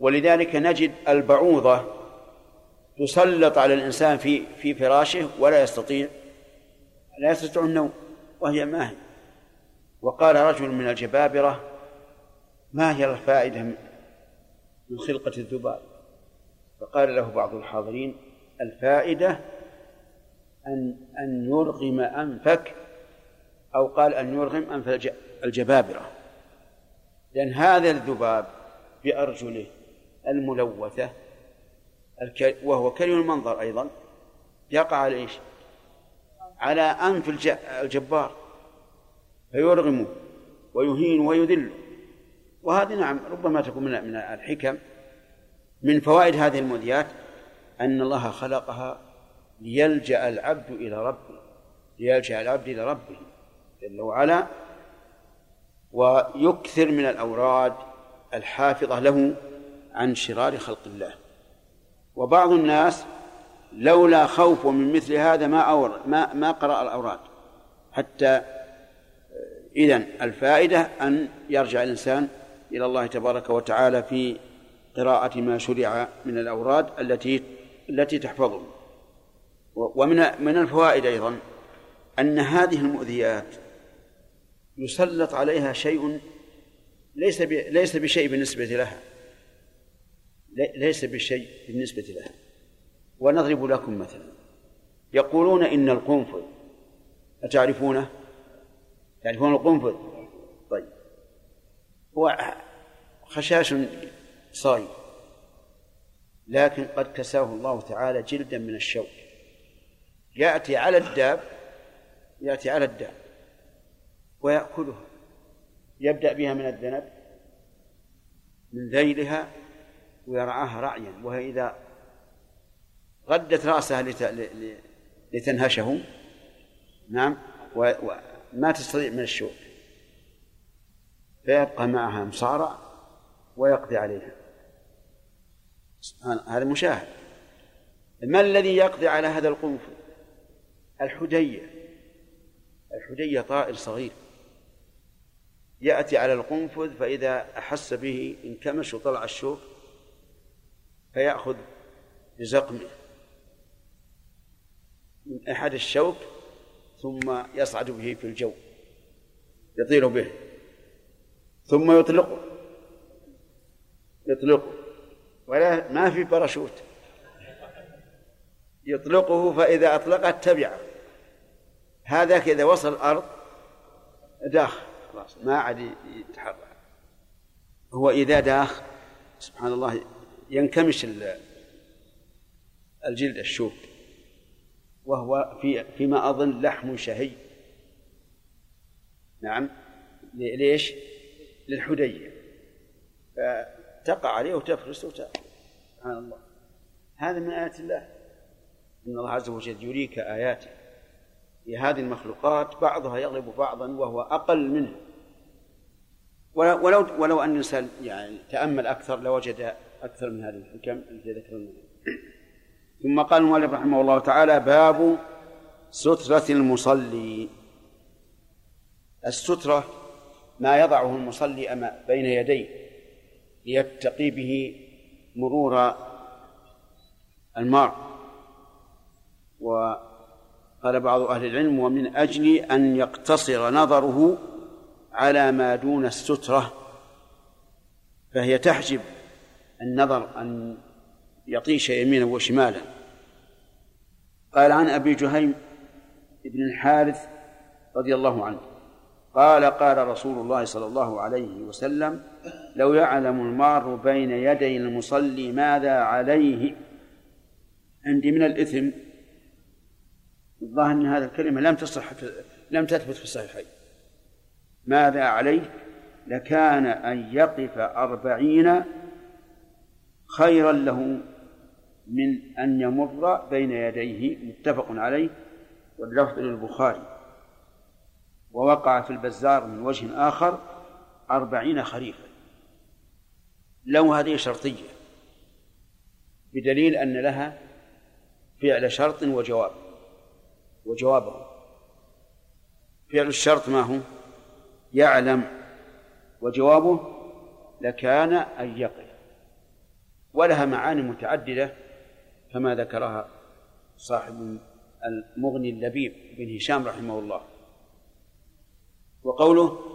ولذلك نجد البعوضة تسلط على الإنسان في فراشه ولا يستطيع النوم، وهي ماهي، وقال رجل من الجبابرة: ما هي الفائدة من خلقة الذباب؟ فقال له بعض الحاضرين: الفائدة أن يرغم أنفك، أو قال أن يرغم أنف الجبابرة، لأن هذا الذباب بأرجله الملوثة وهو كريه المنظر أيضا يقع على إيش؟ على أنف الجبار فيرغمه ويهين ويذله. وهذه نعم ربما تكون من الحكم، من فوائد هذه المؤذيات أن الله خلقها ليلجأ العبد إلى ربه، ليلجأ العبد إلى ربه جل وعلا، ويكثر من الأوراد الحافظة له عن شرار خلق الله. وبعض الناس لولا خوف من مثل هذا ما قرأ الأوراد. حتى إذن الفائدة أن يرجع الإنسان إلى الله تبارك وتعالى في قراءة ما شرع من الأوراد التي تحفظه. ومن الفوائد أيضا أن هذه المؤذيات يسلط عليها شيء ليس بشيء بالنسبة لها، ليس بشيء بالنسبة لها. ونضرب لكم مثلا، يقولون إن القنفذ، أتعرفونه؟ تعرفون القنفذ؟ طيب، هو خشاش صايم، لكن قد كساه الله تعالى جلدا من الشوك، يأتي على الداب ويأكلها، يبدأ بها من الذنب من ذيلها ويرعاها رعيا، وهي إذا غدت رأسها لتنهشه، نعم، وما تستطيع من الشوك، فيبقى معها مصارع ويقضي عليها. هذا مشاهد. ما الذي يقضي على هذا القنفذ؟ الحدية طائر صغير، يأتي على القنفذ، فإذا أحس به انكمش وطلع الشوك فيأخذ بزقمه من أحد الشوك ثم يصعد به في الجو، يطير به، ثم يطلقه ولا ما في باراشوت، يطلقه، فإذا أطلقت تبعه. هذا إذا وصل الأرض داخل، خلاص ما عاد يتحرك. هو إذا داخل سبحان الله ينكمش الجلد الشوك، وهو فيما أظن لحم شهي، نعم، ليش؟ للحدية، فتقع عليه وتفرس وتأكل. سبحان الله، هذا من آيات الله. إن الله عز وجل يريك آياته، لهذه المخلوقات بعضها يغلب بعضا وهو أقل منه. ولو أن الإنسان يعني تأمل أكثر لوجد أكثر من هذه الحكم التي ذكرناها. ثم قال المؤلف رحمه الله تعالى: باب سترة المصلي. السترة ما يضعه المصلي بين يديه ليتقي به مرور المار. وقال بعض أهل العلم: ومن أجل أن يقتصر نظره على ما دون السترة، فهي تحجب النظر أن يطيش يمينا وشمالا. قال: عن أبي جهيم بن الحارث رضي الله عنه قال: قال رسول الله صلى الله عليه وسلم: لو يعلم المار بين يدي المصلي ماذا عليه. عندي من الإثم، الظاهر أن هذه الكلمة لم تثبت في الصحيحين، ماذا عليه، لكان أن يقف 40 خيرا له من أن يمر بين يديه. متفق عليه، واللفظ للبخاري. ووقع في البزار من وجه آخر: 40 خريفا. لو هذه شرطية، بدليل أن لها فعل شرط وجوابه. فعل الشرط ما هو؟ يعلم، وجوابه لكان أن يقف. ولها معاني متعددة كما ذكرها صاحب المغني اللبيب بن هشام رحمه الله. وقوله: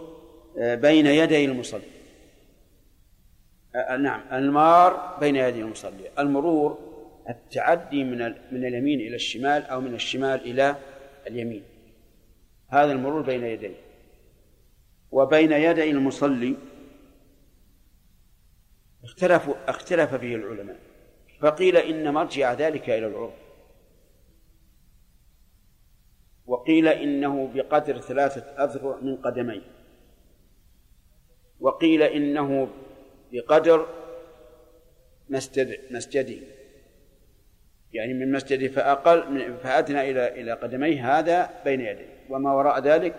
بين يدي المصلي. نعم، المار بين يدي المصلي. المرور التعدي من اليمين إلى الشمال أو من الشمال إلى اليمين، هذا المرور بين يديه. وبين يدي المصلي اختلف فيه العلماء، فقيل إن مرجع ذلك إلى العرف، وقيل إنه بقدر 3 أذرع من قدميه، وقيل إنه بقدر مسجدي، يعني من مسجدي فأقل فأدنى إلى قدميه، هذا بين يديه. وما وراء ذلك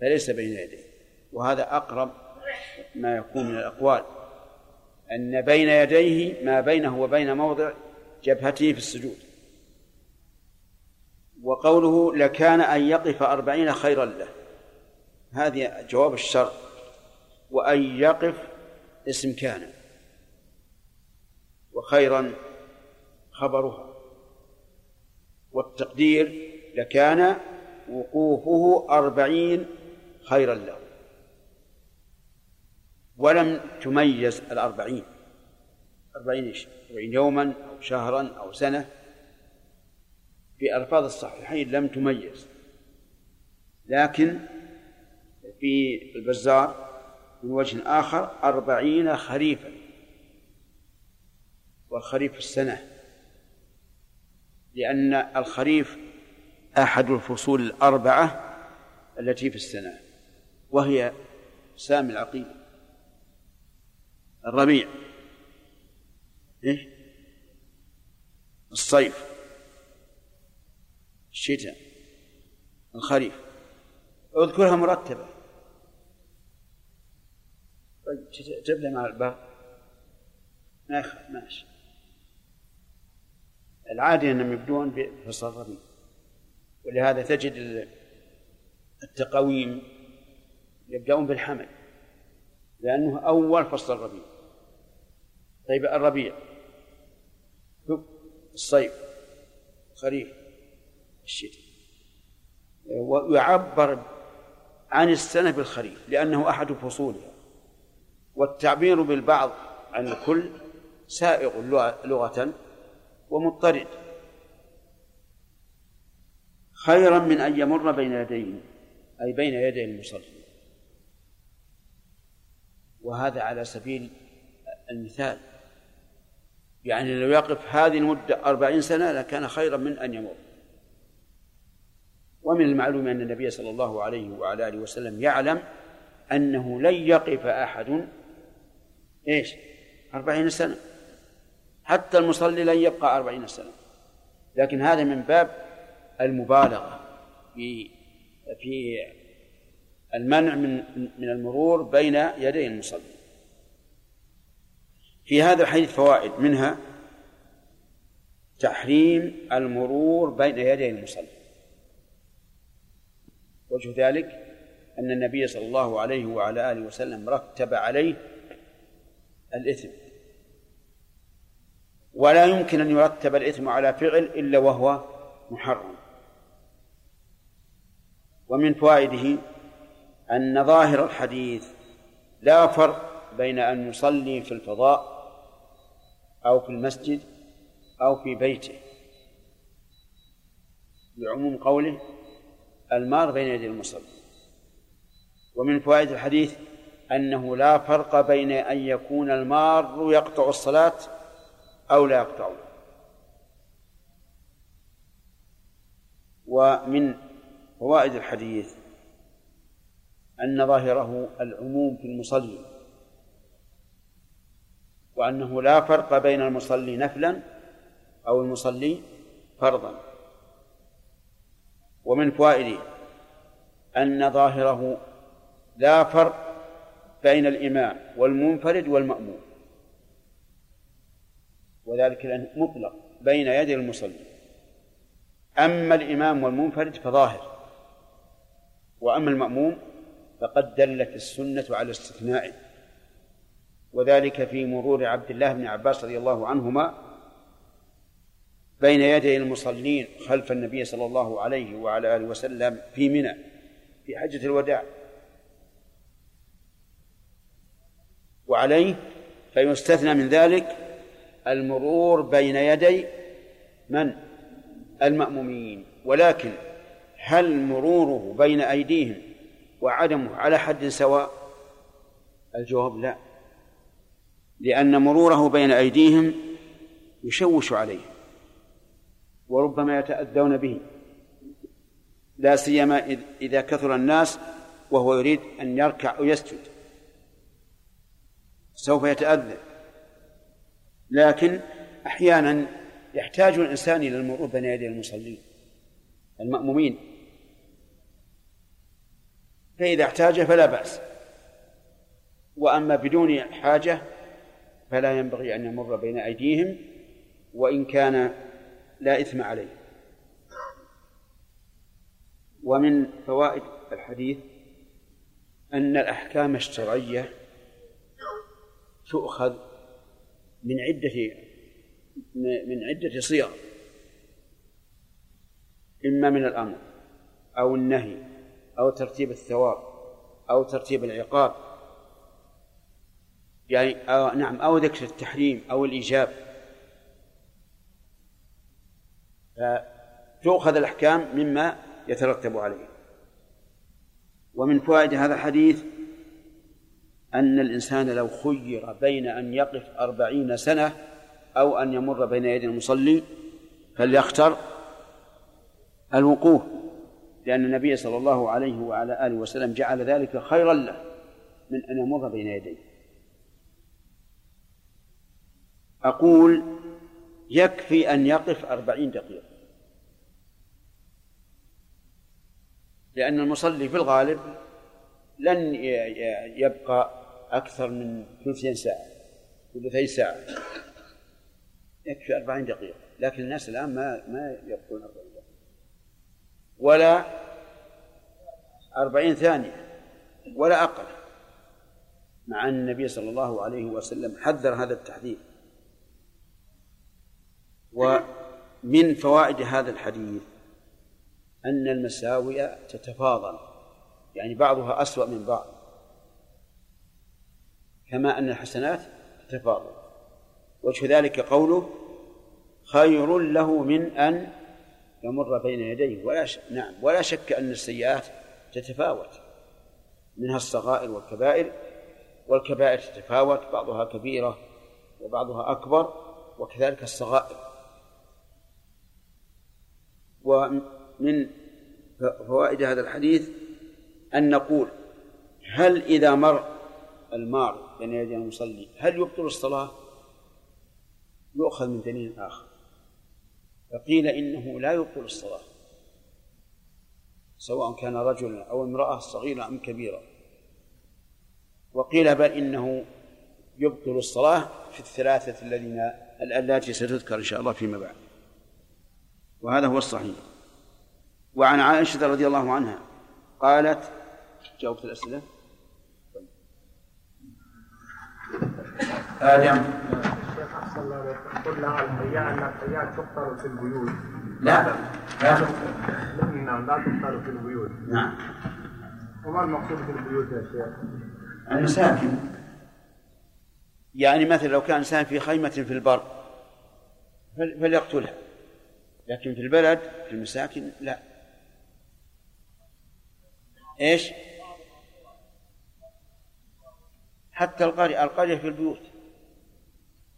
فليس بين يديه، وهذا أقرب ما يكون من الأقوال، أن بين يديه ما بينه وبين موضع جبهته في السجود. وقوله لكان أن يقف 40 خيرا له، هذا جواب الشرع، وأن يقف اسم كان، وخيرا خبرها، والتقدير لكان وقوفه 40 خيرا له. ولم تميز 40 يوما أو شهرا أو سنة، في ألفاظ الصحيحين لم تميز، لكن في البزار من وجه آخر 40 خريفا، والخريف السنة، لأن الخريف أحد الفصول 4 التي في السنة، وهي سام العقيل، الربيع، الصيف، الشتاء، الخريف. اذكرها مرتبة. طيب جبلها مع الباب ماشي. العادة أنهم يبدون بفصل الربيع، ولهذا تجد التقويم يبدأون بالحمل، لأنه أول فصل الربيع. طيب الربيع، الصيف، الخريف، الشتاء، ويعبر عن السنة بالخريف لأنه أحد فصولها، والتعبير بالبعض عن الكل سائغ لغة ومضطرد. خيرا من أن يمر بين يديه، أي بين يدي المصلي، وهذا على سبيل المثال، يعني لو يقف هذه المدة 40 سنة لكان خيرا من أن يمر. ومن المعلوم أن النبي صلى الله عليه وعلى آله وسلم يعلم أنه لن يقف أحد 40 سنة، حتى المصلي لن يبقى 40 سنة، لكن هذا من باب المبالغة في المنع من المرور بين يدي المصلي. في هذا الحديث فوائد، منها تحريم المرور بين يدي المصلي. وجه ذلك أن النبي صلى الله عليه وعلى آله وسلم رتب عليه الإثم، ولا يمكن أن يرتب الإثم على فعل إلا وهو محرم. ومن فوائده أن ظاهر الحديث لا فرق بين أن يصلي في الفضاء أو في المسجد أو في بيته، لعموم قوله المار بين يدي المصلي. ومن فوائد الحديث أنه لا فرق بين أن يكون المار يقطع الصلاة أو لا يقطعه. ومن فوائد الحديث أن ظاهره العموم في المصلي، وأنه لا فرق بين المصلي نفلا أو المصلي فرضا. ومن فوائده أن ظاهره لا فرق بين الإمام والمنفرد والمأموم، وذلك لأنه مطلق بين يدي المصلي. أما الإمام والمنفرد فظاهر، وأما المأموم فقد دلت السنة على استثنائه، وذلك في مرور عبد الله بن عباس رضي الله عنهما بين يدي المصلين خلف النبي صلى الله عليه وعلى آله وسلم في منى في حجة الوداع، وعليه فيستثنى من ذلك المرور بين يدي من؟ المأمومين. ولكن هل مروره بين أيديهم وعدمه على حد سواء؟ الجواب لا، لأن مروره بين أيديهم يشوش عليهم وربما يتأذون به، لا سيما إذا كثر الناس وهو يريد أن يركع أو يسجد سوف يتأذى. لكن أحيانا يحتاج الإنسان إلى المرور بين يدي المصلين المأمومين، فإذا احتاج فلا بأس، وأما بدون حاجة فلا ينبغي أن يمر بين أيديهم وإن كان لا إثم عليه. ومن فوائد الحديث أن الأحكام الشرعية تؤخذ من عدة صيغ، إما من الأمر أو النهي أو ترتيب الثواب أو ترتيب العقاب، يعني أو ذكر التحريم أو الإيجاب. فتؤخذ الأحكام مما يترتب عليه. ومن فوائد هذا الحديث أن الإنسان لو خير بين أن يقف 40 سنة أو أن يمر بين يدي المصلي فليختر الوقوف، لأن النبي صلى الله عليه وعلى آله وسلم جعل ذلك خيرا له من أن يمر بين يديه. أقول يكفي أن يقف 40 دقيقة، لأن المصلي في الغالب لن يبقى أكثر من ثلثي ساعة، يكفي 40 دقيقة. لكن الناس الآن ما يبقون 40 دقيقة ولا 40 ثانية ولا أقل، مع أن النبي صلى الله عليه وسلم حذر هذا التحذير. ومن فوائد هذا الحديث أن المساوئ تتفاضل، يعني بعضها أسوأ من بعض، كما أن الحسنات تتفاضل. وجه ذلك قوله خير له من أن يمر بين يديه، ولا شك أن السيئات تتفاوت، منها الصغائر والكبائر، والكبائر تتفاوت، بعضها كبيرة وبعضها أكبر، وكذلك الصغائر. ومن فوائد هذا الحديث أن نقول هل إذا مر المار بين يدي المصلي هل يبطل الصلاة؟ يؤخذ من دليل آخر، فقيل إنه لا يبطل الصلاة سواء كان رجلا أو امرأة صغيرة أم كبيرة، وقيل بل إنه يبطل الصلاة في ال3 الذين التي ستذكر إن شاء الله فيما بعد، وهذا هو الصحيح. وعن عائشة رضي الله عنها قالت، جاوبت الأسئلة؟ آدم قلنا عن القياء أن القياء تفطر في البيوت. لا تفطر. نعم لا تفطر في البيوت. نعم. وما المقصود في البيوت يا شيخ؟ المساكن، يعني مثل لو كان إنسان في خيمة في البر فليقتلها، لكن في البلد في المساكن لا. ايش؟ حتى القرية في البيوت،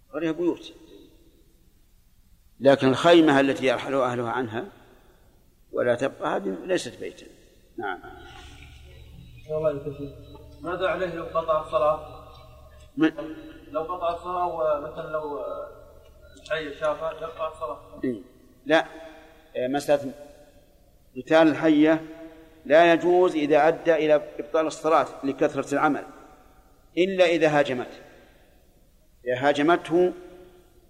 القرية بيوت، لكن الخيمة التي يرحل أهلها عنها ولا تبقى هذه ليست بيتا. نعم. ماذا عليه لو قطع الصلاة؟ لو قطع الصلاة، ومثلا لو الحي شافه يقطع الصلاة؟ لا، مسألة قتال الحية لا يجوز إذا أدى إلى إبطال الصلاة لكثرة العمل، إلا إذا هاجمته. إذا هاجمته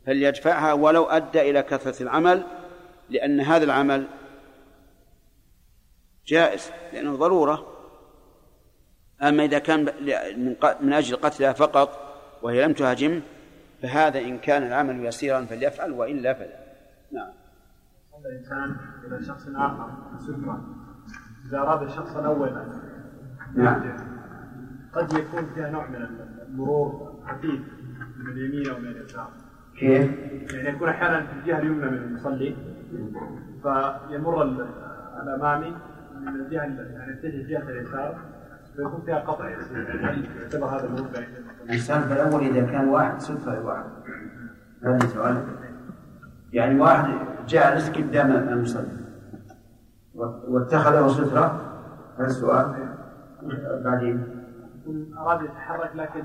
فليدفعها ولو أدى إلى كثرة العمل، لأن هذا العمل جائز لأنه ضرورة. أما إذا كان من أجل قتلها فقط وهي لم تهاجم، فهذا إن كان العمل يسيرا فليفعل وإلا فلا. نعم. هذا الإنسان إلى شخص آخر سلما، إذا أراد الشخص الأول قد يكون فيها نوع من المرور عبيد من اليمين ومن اليسار. كيف؟ يعني يكون أحيانا في الجهة اليمنى من المصلي فيمر الأمامي من الجهة يعني يتجه الجهة اليسار فيكون فيها قطع يصير، هل يعتبر هذا الموضع؟ السالفة الأول إذا كان واحد صدفة لواحد، هذا سؤال. يعني واحد جالس قدام المصلي واتخذه سترة، هذا السؤال. بعدين أراد يتحرك لكن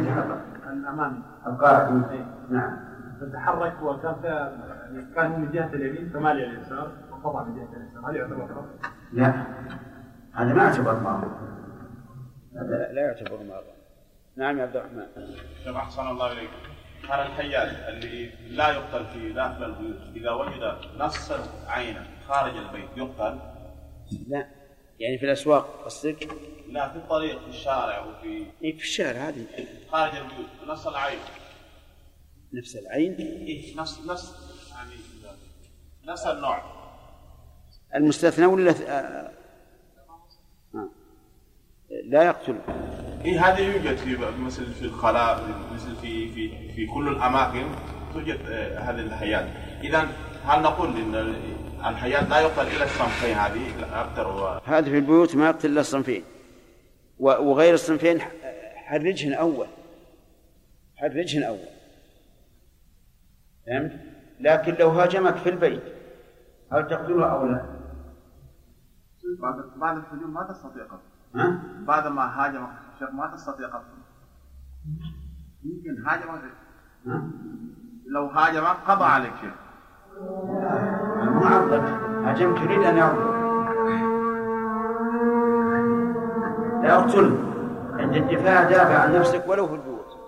يتحرك الأمامي القاعد. نعم تتحرك وكان من جهة اليمين فمال اليسار وقطع من جهة اليسار، هل يعتبر خطأ؟ لا، هذا ما يعتبر مرض، هذا لا يعتبر مرض. نعم يا عبد الرحمن. شيخ أحسن الله إليك، هل الحيال اللي لا يقتل في داخل البيوت إذا وجد نصا عينا خارج البيت يقتل؟ لا، يعني في الأسواق قصدك؟ لا، في الطريق في الشارع وفي في الشارع هذه خارج البيوت نص العين. نفس العين؟ إيه نص يعني نفس النوع. المستثنى ولا لا يقتل؟ إيه هذا يوجد في مثل في الخلاء، مثل في كل الأماكن توجد هذه الحيات. إذا هل نقول إن الحيات لا يقتل إلا الصنفين هذه أكثر؟ هذا في البيوت ما يقتل إلا الصنفين، وغير الصنفين حرجهن أول، فهمت؟ لكن لو هاجمك في البيت هل تقتله أو لا؟ بعد الهجوم ما تستطيع قتله. بعد ما هاجمك الشر ما تستطيع قتله. يمكن هاجمك لو هاجمك قضى عليك شيء. ما عرضك هاجمك يريد أن يعرضك، لا يقتل. عند الدفاع دافع عن نفسك ولو في البيوت.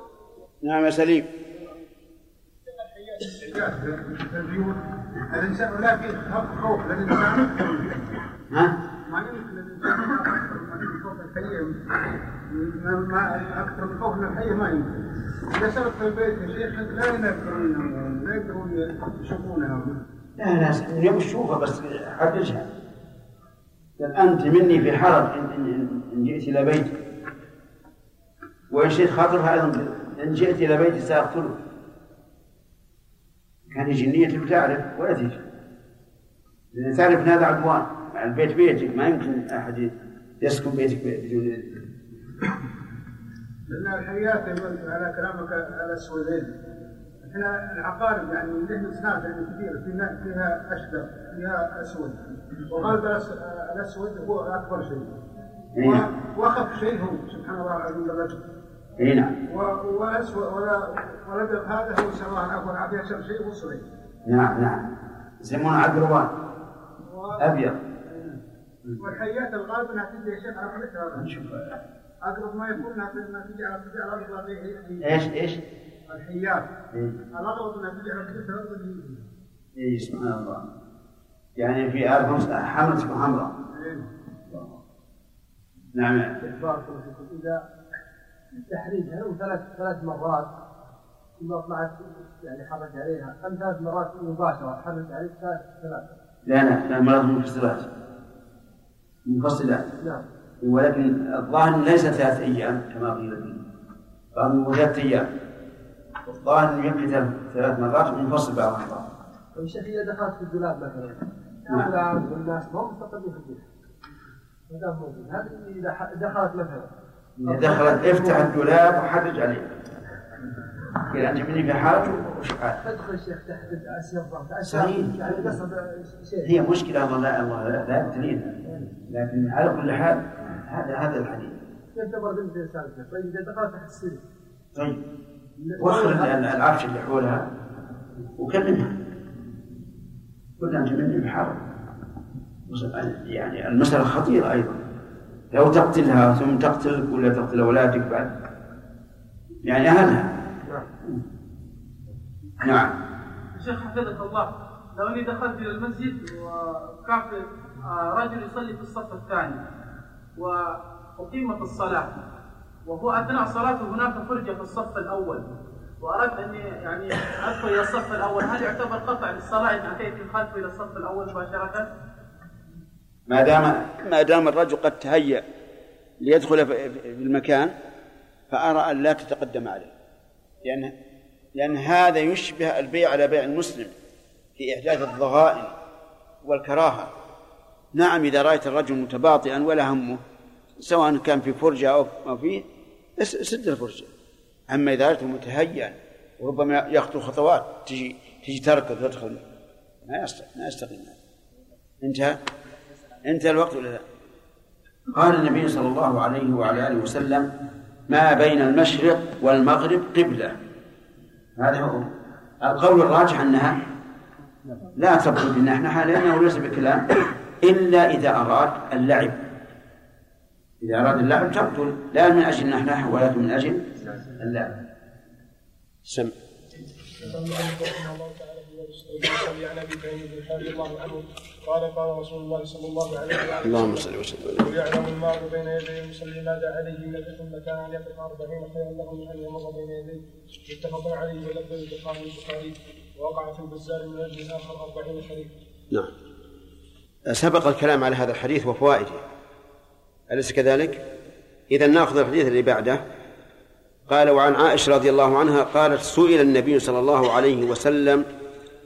نعم يا سليم. الإنسان لا فيه خوف للإنسان. أكثر من خوف الحية ما يمكن. إذا سبق في البيت الشيخ لا يقدرون يشوفونها. لا اليوم تشوفها بس حرجها. أنت مني في حرج إن جئت إلى بيتي، وإن شئت خاطرها أيضا إن جئت إلى بيتي سأقتله. كان جنية بتعرف ولا تجي، لأن تعرف أن هذا عدوان. البيت بيتك، ما يمكن أحد يسكن بيتك بدون إذن. لأن الحيات على كلامك على السويدين، إحنا العقارب يعني نحن نسافر يعني كثير فيها أشجار فيها أسود، وغالبا الأسود هو أكبر شيء وأخف شيء هو سبحان الله عند الرجل. نعم. وأسود ولا هذا هو سواء أكبر عبير شيء وصلي. نعم يسمونه عقربان أبيض. والحيات الغالب نتيجة شيء على فكرة أقرب ما يكون نتيجة على فكرة على الأرض إيش الحيات الأغلب نتيجة على فكرة على الأرض. إيه سبحان الله، يعني في أرض حمرة وحمراء. نعم. بارك الله فيكم. إذا تحريجها ثلاث مرات مع يعني حرج عليها ثلاث مرات مباشرة حرج عليها ثلاث. لا مرات منفصلات. نعم. ولكن الظاهر ليس 3 أيام كما قيل لي، فهم 3 أيام. الظاهر يمكن 3 مرات منفصل بعض الظاهر. والشيخ إذا دخلت في الدولاب مثلا، الدولاب والناس ما مستقبلين في الدولاب، هذا موجود. هذه إذا دخلت مثلا، إذا دخلت افتح الدولاب وحرج عليه. قال أنت مني في حاجة وشحال تدخل الشيخ تحت السيارة يعني قصد شيء. هي مشكلة الله لا يبتلينا، لكن على كل حال هذا الحديث يعتبر بنت السالفة. طيب إذا دخلت تحت السيارة طيب وخر العفش اللي حولها وكلمها، قلنا أنت مني في حاجة. يعني المسألة خطيرة أيضا، لو تقتلها ثم تقتلك ولا تقتل أولادك بعد يعني أهلها. نعم. الشيخ حفظك الله، لو اني دخلت الى المسجد وكان رجل يصلي في الصف الثاني واقيمت الصلاه، وهو اثناء صلاته هناك فرجه في الصف الاول، واردت اني يعني ادخل الى الصف الاول، هل يعتبر قطع للصلاه ان اتيت من خلفه الى الصف الاول مباشره؟ ما دام الرجل قد تهيأ ليدخل في المكان فأرى أن لا تتقدم عليه، لأن هذا يشبه البيع على بيع المسلم في إحداث الضغائن والكراهة. نعم، إذا رأيت الرجل متباطئا ولا همه، سواء كان في فرجة أو فيه، سد الفرجة. أما إذا رأيته متهيئا وربما يخطو خطوات تجي تركض وتدخل، ما يستقيم. انتهى الوقت ولا لا؟ قال النبي صلى الله عليه وعلى آله وسلم: ما بين المشرق والمغرب قبلة. هذا هو القول الراجح، أنها لا تبعد النحنحة، لأنه ليس بكلام إلا إذا أراد اللعب. إذا أراد اللعب تبطل، لا من أجل النحنحة ولكن من أجل اللعب. سمع. قال رسول الله صلى الله عليه وسلم: اللهم صل وسلم. ويعلم المرء بين يديه المصلي ماذا عليه من ثم كان يقف 40 خيرا له من ان يمر بين يديه. متفق عليه ولبى البخاري، ووقع في البزار من اجل اخر 40 حديث. نعم، سبق الكلام على هذا الحديث وفوائده، أليس كذلك؟ إذا ناخذ الحديث اللي بعده. قال: وعن عائشة رضي الله عنها قالت: سئل النبي صلى الله عليه وسلم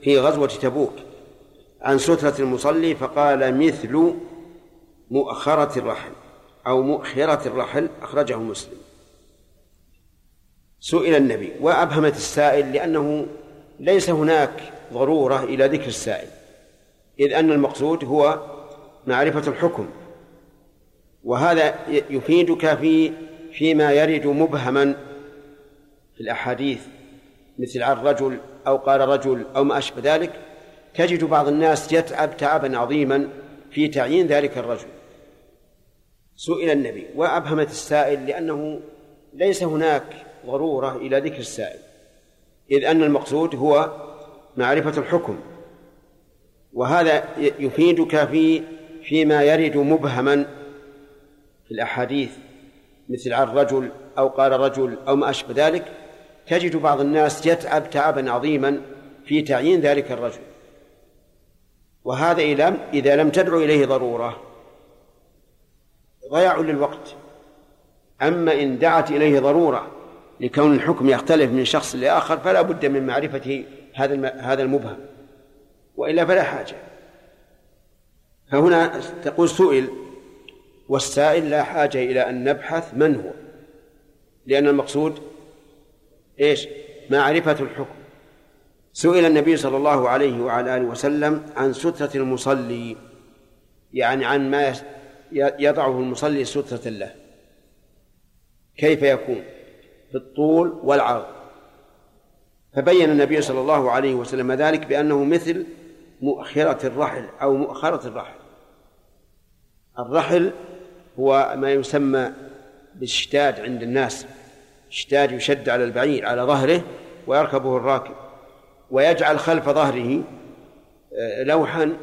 في غزوة تبوك عن سترة المصلي فقال: مثل مؤخرة الرحل أو مؤخرة الرحل، أخرجه مسلم. سئل النبي، وأبهمت السائل لأنه ليس هناك ضرورة إلى ذكر السائل، إذ أن المقصود هو معرفة الحكم، وهذا يفيدك فيما يرد مبهما في الأحاديث، مثل عن رجل أو قال رجل أو ما أشبه ذلك. تجد بعض الناس يتعب تعبا عظيما في تعيين ذلك الرجل. سئل النبي وأبهمت السائل لأنه ليس هناك ضرورة إلى ذكر السائل، إذ أن المقصود هو معرفة الحكم، وهذا يفيدك فيما يرد مبهما في الأحاديث، مثل عن رجل أو قال رجل أو ما أشبه ذلك. تجد بعض الناس يتعب تعبا عظيما في تعيين ذلك الرجل، وهذا إذا لم تدعو إليه ضرورة ضياع للوقت. أما إن دعت إليه ضرورة لكون الحكم يختلف من شخص لآخر فلا بد من معرفة هذا المبهم، وإلا فلا حاجة. فهنا تقول سئل، والسائل لا حاجة إلى أن نبحث من هو، لأن المقصود إيش؟ معرفة الحكم. سئل النبي صلى الله عليه وعلى آله وسلم عن سترة المصلي، يعني عن ما يضعه المصلي سترة له، كيف يكون بالطول والعرض. فبين النبي صلى الله عليه وسلم ذلك بأنه مثل مؤخرة الرحل أو مؤخرة الرحل. الرحل هو ما يسمى بالشتاد عند الناس، شتاد يشد على البعير على ظهره ويركبه الراكب، ويجعل خلف ظهره لوحا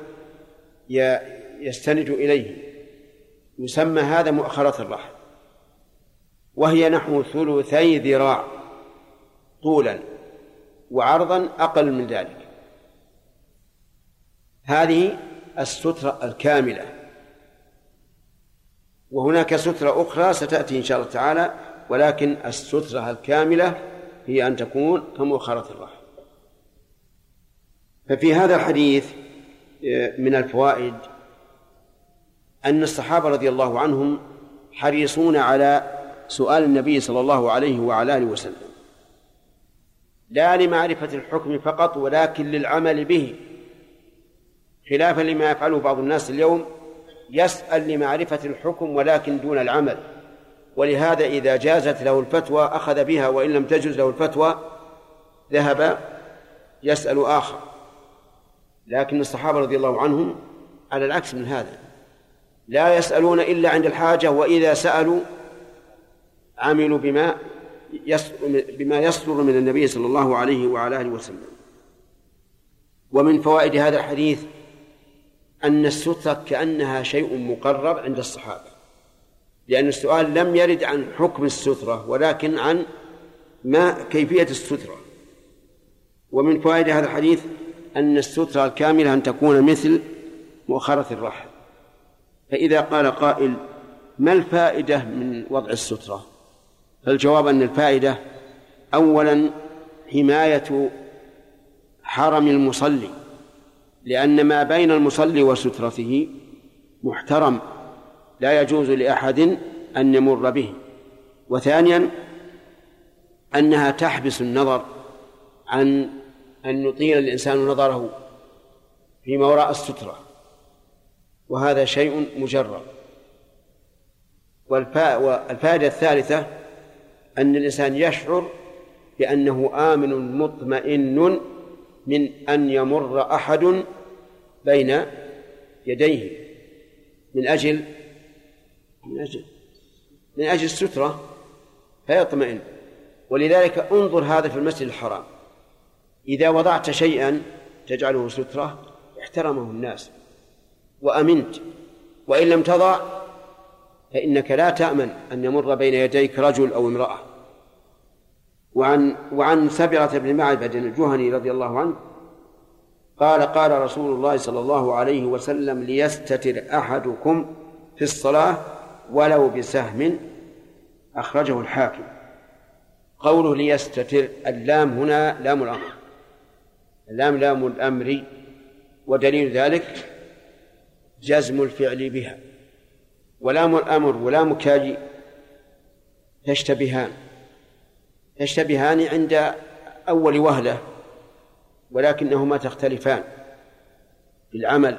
يستند إليه، يسمى هذا مؤخرة الرحل، وهي نحو ثلثي ذراع طولا، وعرضا أقل من ذلك. هذه السترة الكاملة. وهناك سترة أخرى ستأتي إن شاء الله تعالى، ولكن السترة الكاملة هي أن تكون كمؤخرة الرحل. ففي هذا الحديث من الفوائد أن الصحابة رضي الله عنهم حريصون على سؤال النبي صلى الله عليه وعلى آله وسلم، لا لمعرفة الحكم فقط ولكن للعمل به، خلافا لما يفعله بعض الناس اليوم، يسأل لمعرفة الحكم ولكن دون العمل. ولهذا إذا جازت له الفتوى أخذ بها، وإن لم تجز له الفتوى ذهب يسأل آخر. لكن الصحابة رضي الله عنهم على العكس من هذا، لا يسألون إلا عند الحاجة، وإذا سألوا عملوا بما يصدر من النبي صلى الله عليه وعلى آله وسلم. ومن فوائد هذا الحديث أن السترة كأنها شيء مقرب عند الصحابة، لأن السؤال لم يرد عن حكم السترة ولكن عن كيفية السترة. ومن فوائد هذا الحديث أن السترة الكاملة أن تكون مثل مؤخرة الرحل. فإذا قال قائل: ما الفائدة من وضع السترة؟ فالجواب أن الفائدة أولا حماية حرم المصلي، لأن ما بين المصلي وسترته محترم لا يجوز لأحد أن يمر به. وثانيا أنها تحبس النظر عن أن يطيل الإنسان نظره فيما وراء السترة، وهذا شيء مجرد. والفائدة الثالثة أن الإنسان يشعر بأنه آمن مطمئن من أن يمر أحد بين يديه من أجل السترة فيطمئن. ولذلك انظر هذا في المسجد الحرام، إذا وضعت شيئا تجعله سترة احترمه الناس وأمنت، وإن لم تضع فإنك لا تأمن أن يمر بين يديك رجل أو امرأة. وعن ثبرة بن معبد الجهني رضي الله عنه قال قال رسول الله صلى الله عليه وسلم: ليستتر أحدكم في الصلاة ولو بسهم. أخرجه الحاكم. قوله ليستتر، اللام هنا لام الأمر، اللام لام الأمر، ودليل ذلك جزم الفعل بها. ولام الأمر ولام كاجي يشتبهان عند أول وهلة، ولكنهما تختلفان في العمل.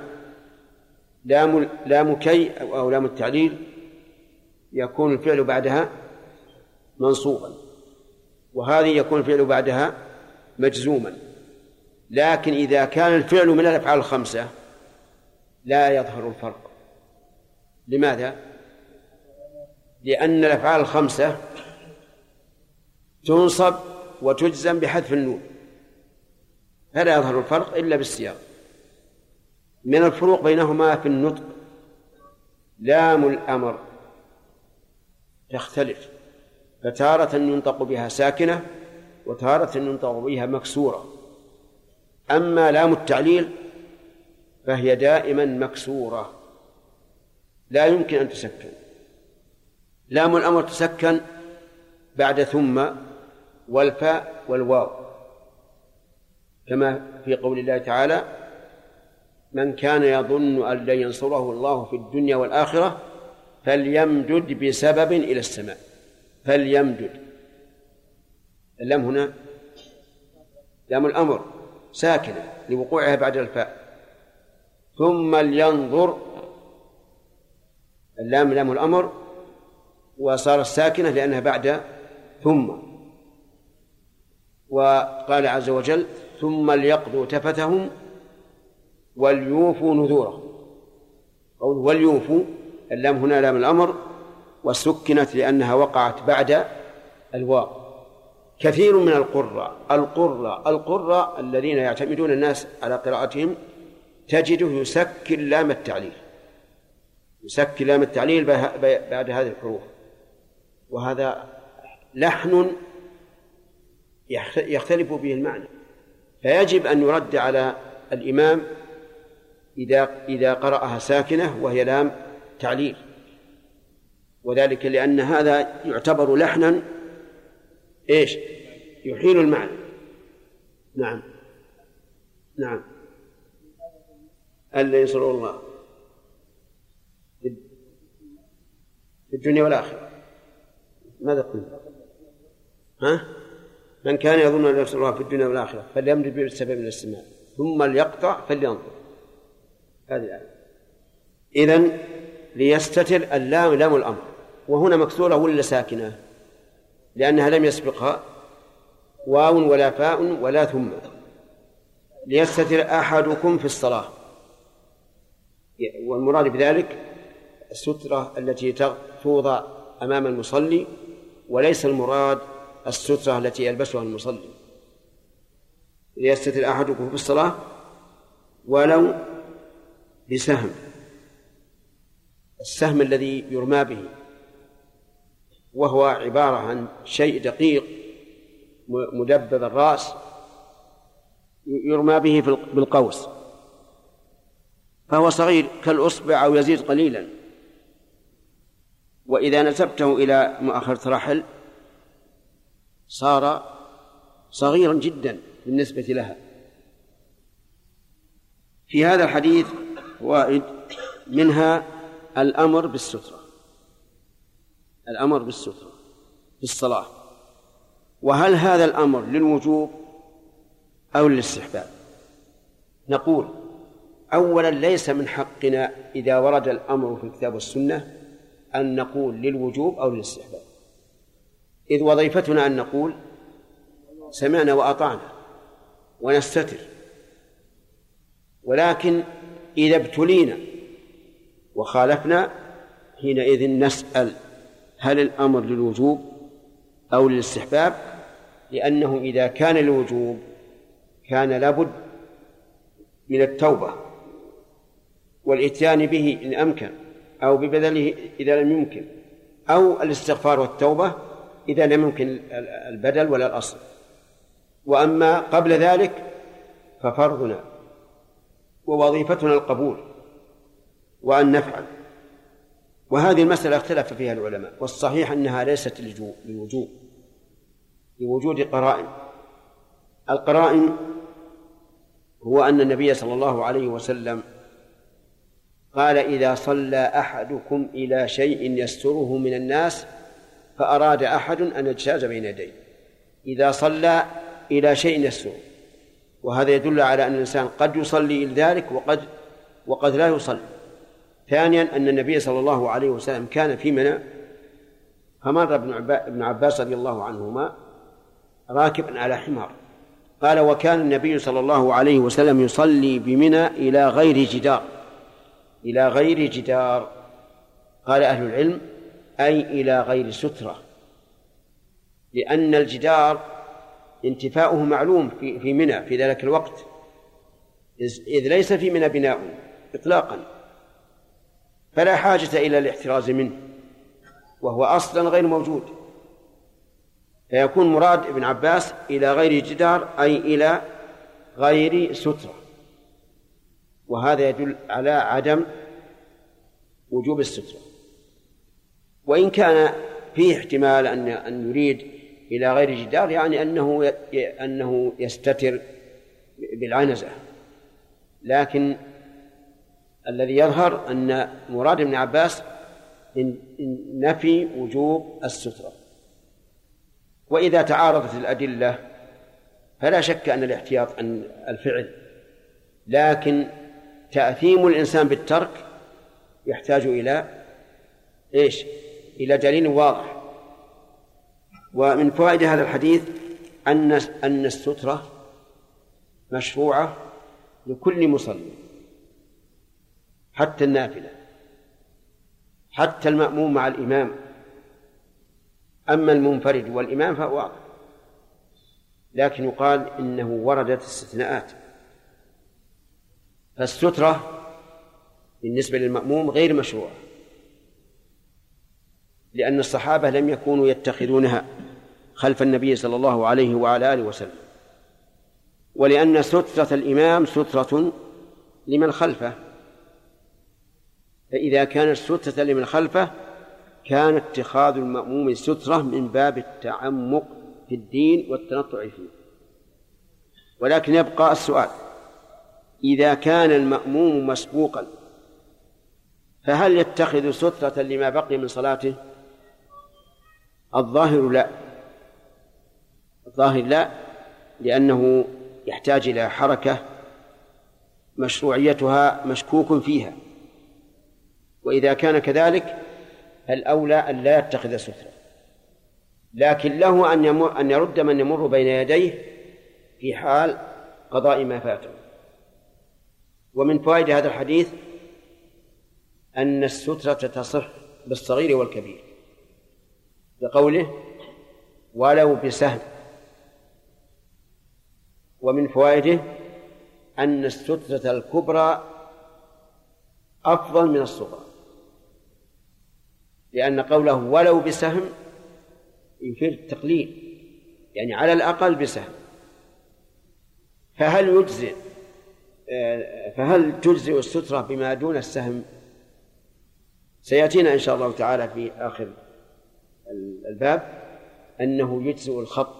لام كي أو لام التعليل يكون الفعل بعدها منصوبا، وهذه يكون الفعل بعدها مجزوما. لكن إذا كان الفعل من الأفعال الخمسة لا يظهر الفرق. لماذا؟ لأن الأفعال الخمسة تنصب وتجزم بحذف النون، فلا يظهر الفرق إلا بالسياق. من الفروق بينهما في النطق، لام الأمر تختلف، فتارة ينطق بها ساكنة وتارة ينطق بها مكسورة. أما لام التعليل فهي دائما مكسورة لا يمكن أن تسكن. لام الأمر تسكن بعد ثم والفاء والواو، كما في قول الله تعالى: من كان يظن أن لن ينصره الله في الدنيا والآخرة فليمدد بسبب إلى السماء. فليمدد، اللام هنا لام الأمر ساكنة لوقوعها بعد الفاء. ثم لينظر، اللام لام الأمر وصار الساكنة لأنها بعد ثم. وقال عز وجل: ثم ليقضوا تفثهم وليوفوا نذورهم. قول وليوفوا، اللام هنا لام الأمر وسكنت لأنها وقعت بعد الواو. كثير من القراء الذين يعتمدون الناس على قراءتهم تجده يسكن لام التعليل، يسكن لام التعليل بعد هذه الحروف، وهذا لحن يختلف به المعنى. فيجب أن يرد على الإمام إذا قرأها ساكنة وهي لام تعليل، وذلك لأن هذا يعتبر لحنا يحيل المعنى. نعم الذي ينصر الله في الدنيا والآخرة. ماذا قلنا؟ من كان يظن أن ينصر الله في الدنيا والآخرة فليمدد بالسبب إلى السماء ثم ليقطع فلينظر. هذه الآية. إذن ليستتر، اللام لام الأمر، وهنا مكسورة ولا ساكنة؟ لأنها لم يسبقها واو ولا فاء ولا ثم. ليستتر أحدكم في الصلاة، والمراد بذلك السترة التي توضع أمام المصلي، وليس المراد السترة التي يلبسها المصلي. ليستتر أحدكم في الصلاة ولو بسهم، السهم الذي يرمى به، وهو عبارة عن شيء دقيق مدبب الرأس يرمى به بالقوس، فهو صغير كالأصبع أو يزيد قليلا، وإذا نسبته إلى مؤخرة رحل صار صغيرا جدا بالنسبة لها. في هذا الحديث وائد، منها الأمر بالسترة، الأمر بالسترة في الصلاة. وهل هذا الأمر للوجوب أو للاستحباب؟ نقول أولا ليس من حقنا إذا ورد الأمر في الكتاب والسنة أن نقول للوجوب أو للاستحباب، إذ وظيفتنا أن نقول سمعنا وأطعنا ونستتر. ولكن إذا ابتلينا وخالفنا حينئذ نسأل هل الأمر للوجوب أو للاستحباب، لأنه إذا كان للوجوب كان لابد من التوبة والإتيان به إن أمكن، أو ببذله إذا لم يمكن، أو الاستغفار والتوبة إذا لم يمكن البدل ولا الأصل. وأما قبل ذلك ففرضنا ووظيفتنا القبول وأن نفعل. وهذه المسألة اختلف فيها العلماء، والصحيح أنها ليست للوجوب لوجود قرائن. القرائن هو أن النبي صلى الله عليه وسلم قال: إذا صلى أحدكم إلى شيء يستره من الناس فأراد أحد أن يجتاز بين يديه. إذا صلى إلى شيء يستره، وهذا يدل على أن الإنسان قد يصلي إلى ذلك وقد لا يصلي. ثانيا أن النبي صلى الله عليه وسلم كان في منى، فمر ابن عباس رضي الله عنهما راكبا على حمار، قال: وكان النبي صلى الله عليه وسلم يصلي بمنى إلى غير جدار، إلى غير جدار. قال أهل العلم: أي إلى غير سترة، لأن الجدار انتفاؤه معلوم في منى في ذلك الوقت، إذ ليس في منى بناء إطلاقا، فلا حاجة إلى الاحتراز منه، وهو أصلا غير موجود. فيكون مراد ابن عباس إلى غير جدار، أي إلى غير سترة، وهذا يدل على عدم وجوب السترة. وإن كان فيه احتمال أن يريد إلى غير جدار، يعني أنه يستتر بالعنزة، لكن الذي يظهر أن مراد ابن عباس نفي وجوب السترة. وإذا تعارضت الأدلة فلا شك أن الاحتياط عن الفعل، لكن تأثيم الإنسان بالترك يحتاج إلى دليل واضح. ومن فوائد هذا الحديث أن السترة مشروعة لكل مصلي، حتى النافلة، حتى المأموم مع الإمام. أما المنفرد والإمام فهو واضح، لكن يقال إنه وردت استثناءات. فالسترة بالنسبة للمأموم غير مشروعة، لأن الصحابة لم يكونوا يتخذونها خلف النبي صلى الله عليه وعلى آله وسلم، ولأن سترة الإمام سترة لمن خلفه، فإذا كانت سترة لمن خلفه كان اتخاذ المأموم سترة من باب التعمق في الدين والتنطع فيه. ولكن يبقى السؤال: إذا كان المأموم مسبوقا فهل يتخذ سترة لما بقي من صلاته؟ الظاهر لا، الظاهر لا، لأنه يحتاج إلى حركة مشروعيتها مشكوك فيها. وإذا كان كذلك فالأولى أن لا يتخذ سترة، لكن له أن يرد من يمر بين يديه في حال قضاء ما فاته. ومن فوائد هذا الحديث أن السترة تصح بالصغير والكبير، بقوله: ولو بسهم. ومن فوائده أن السترة الكبرى أفضل من الصغرى، لأن قوله ولو بسهم يفيد التقليل، يعني على الأقل بسهم. فهل تجزئ السترة بما دون السهم؟ سيأتينا إن شاء الله تعالى في آخر الباب أنه يجزئ الخط،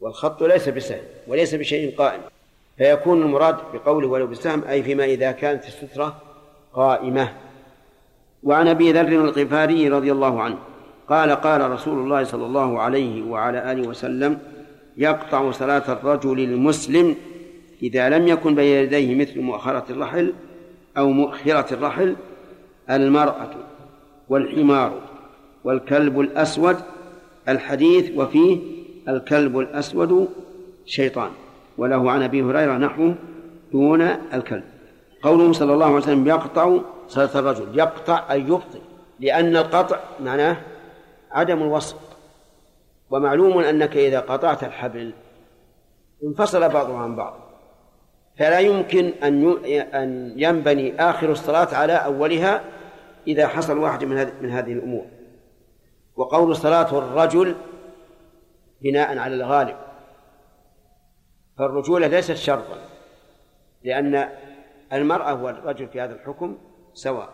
والخط ليس بسهم وليس بشيء قائم، فيكون المراد بقوله ولو بسهم أي فيما إذا كانت السترة قائمة. وعن أبي ذر الغفاري رضي الله عنه قال قال رسول الله صلى الله عليه وعلى آله وسلم: يقطع صلاة الرجل المسلم إذا لم يكن بين يديه مثل مؤخرة الرحل أو مؤخرة الرحل المرأة والحمار والكلب الأسود، الحديث وفيه الكلب الأسود شيطان، وله عن أبي هريرة نحوه دون الكلب. قوله صلى الله عليه وسلم يقطع صلاة الرجل، يقطع أي يبطئ، لأن القطع معناه عدم الوصل، ومعلوم أنك إذا قطعت الحبل انفصل بعضها عن بعض، فلا يمكن أن ينبني آخر الصلاة على أولها إذا حصل واحد من هذه الأمور. وقول صلاة الرجل بناء على الغالب، فالرجولة ليست شرطا، لأن المرأة والرجل في هذا الحكم سواء،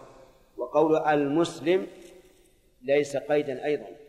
وقول المسلم ليس قيدا أيضا،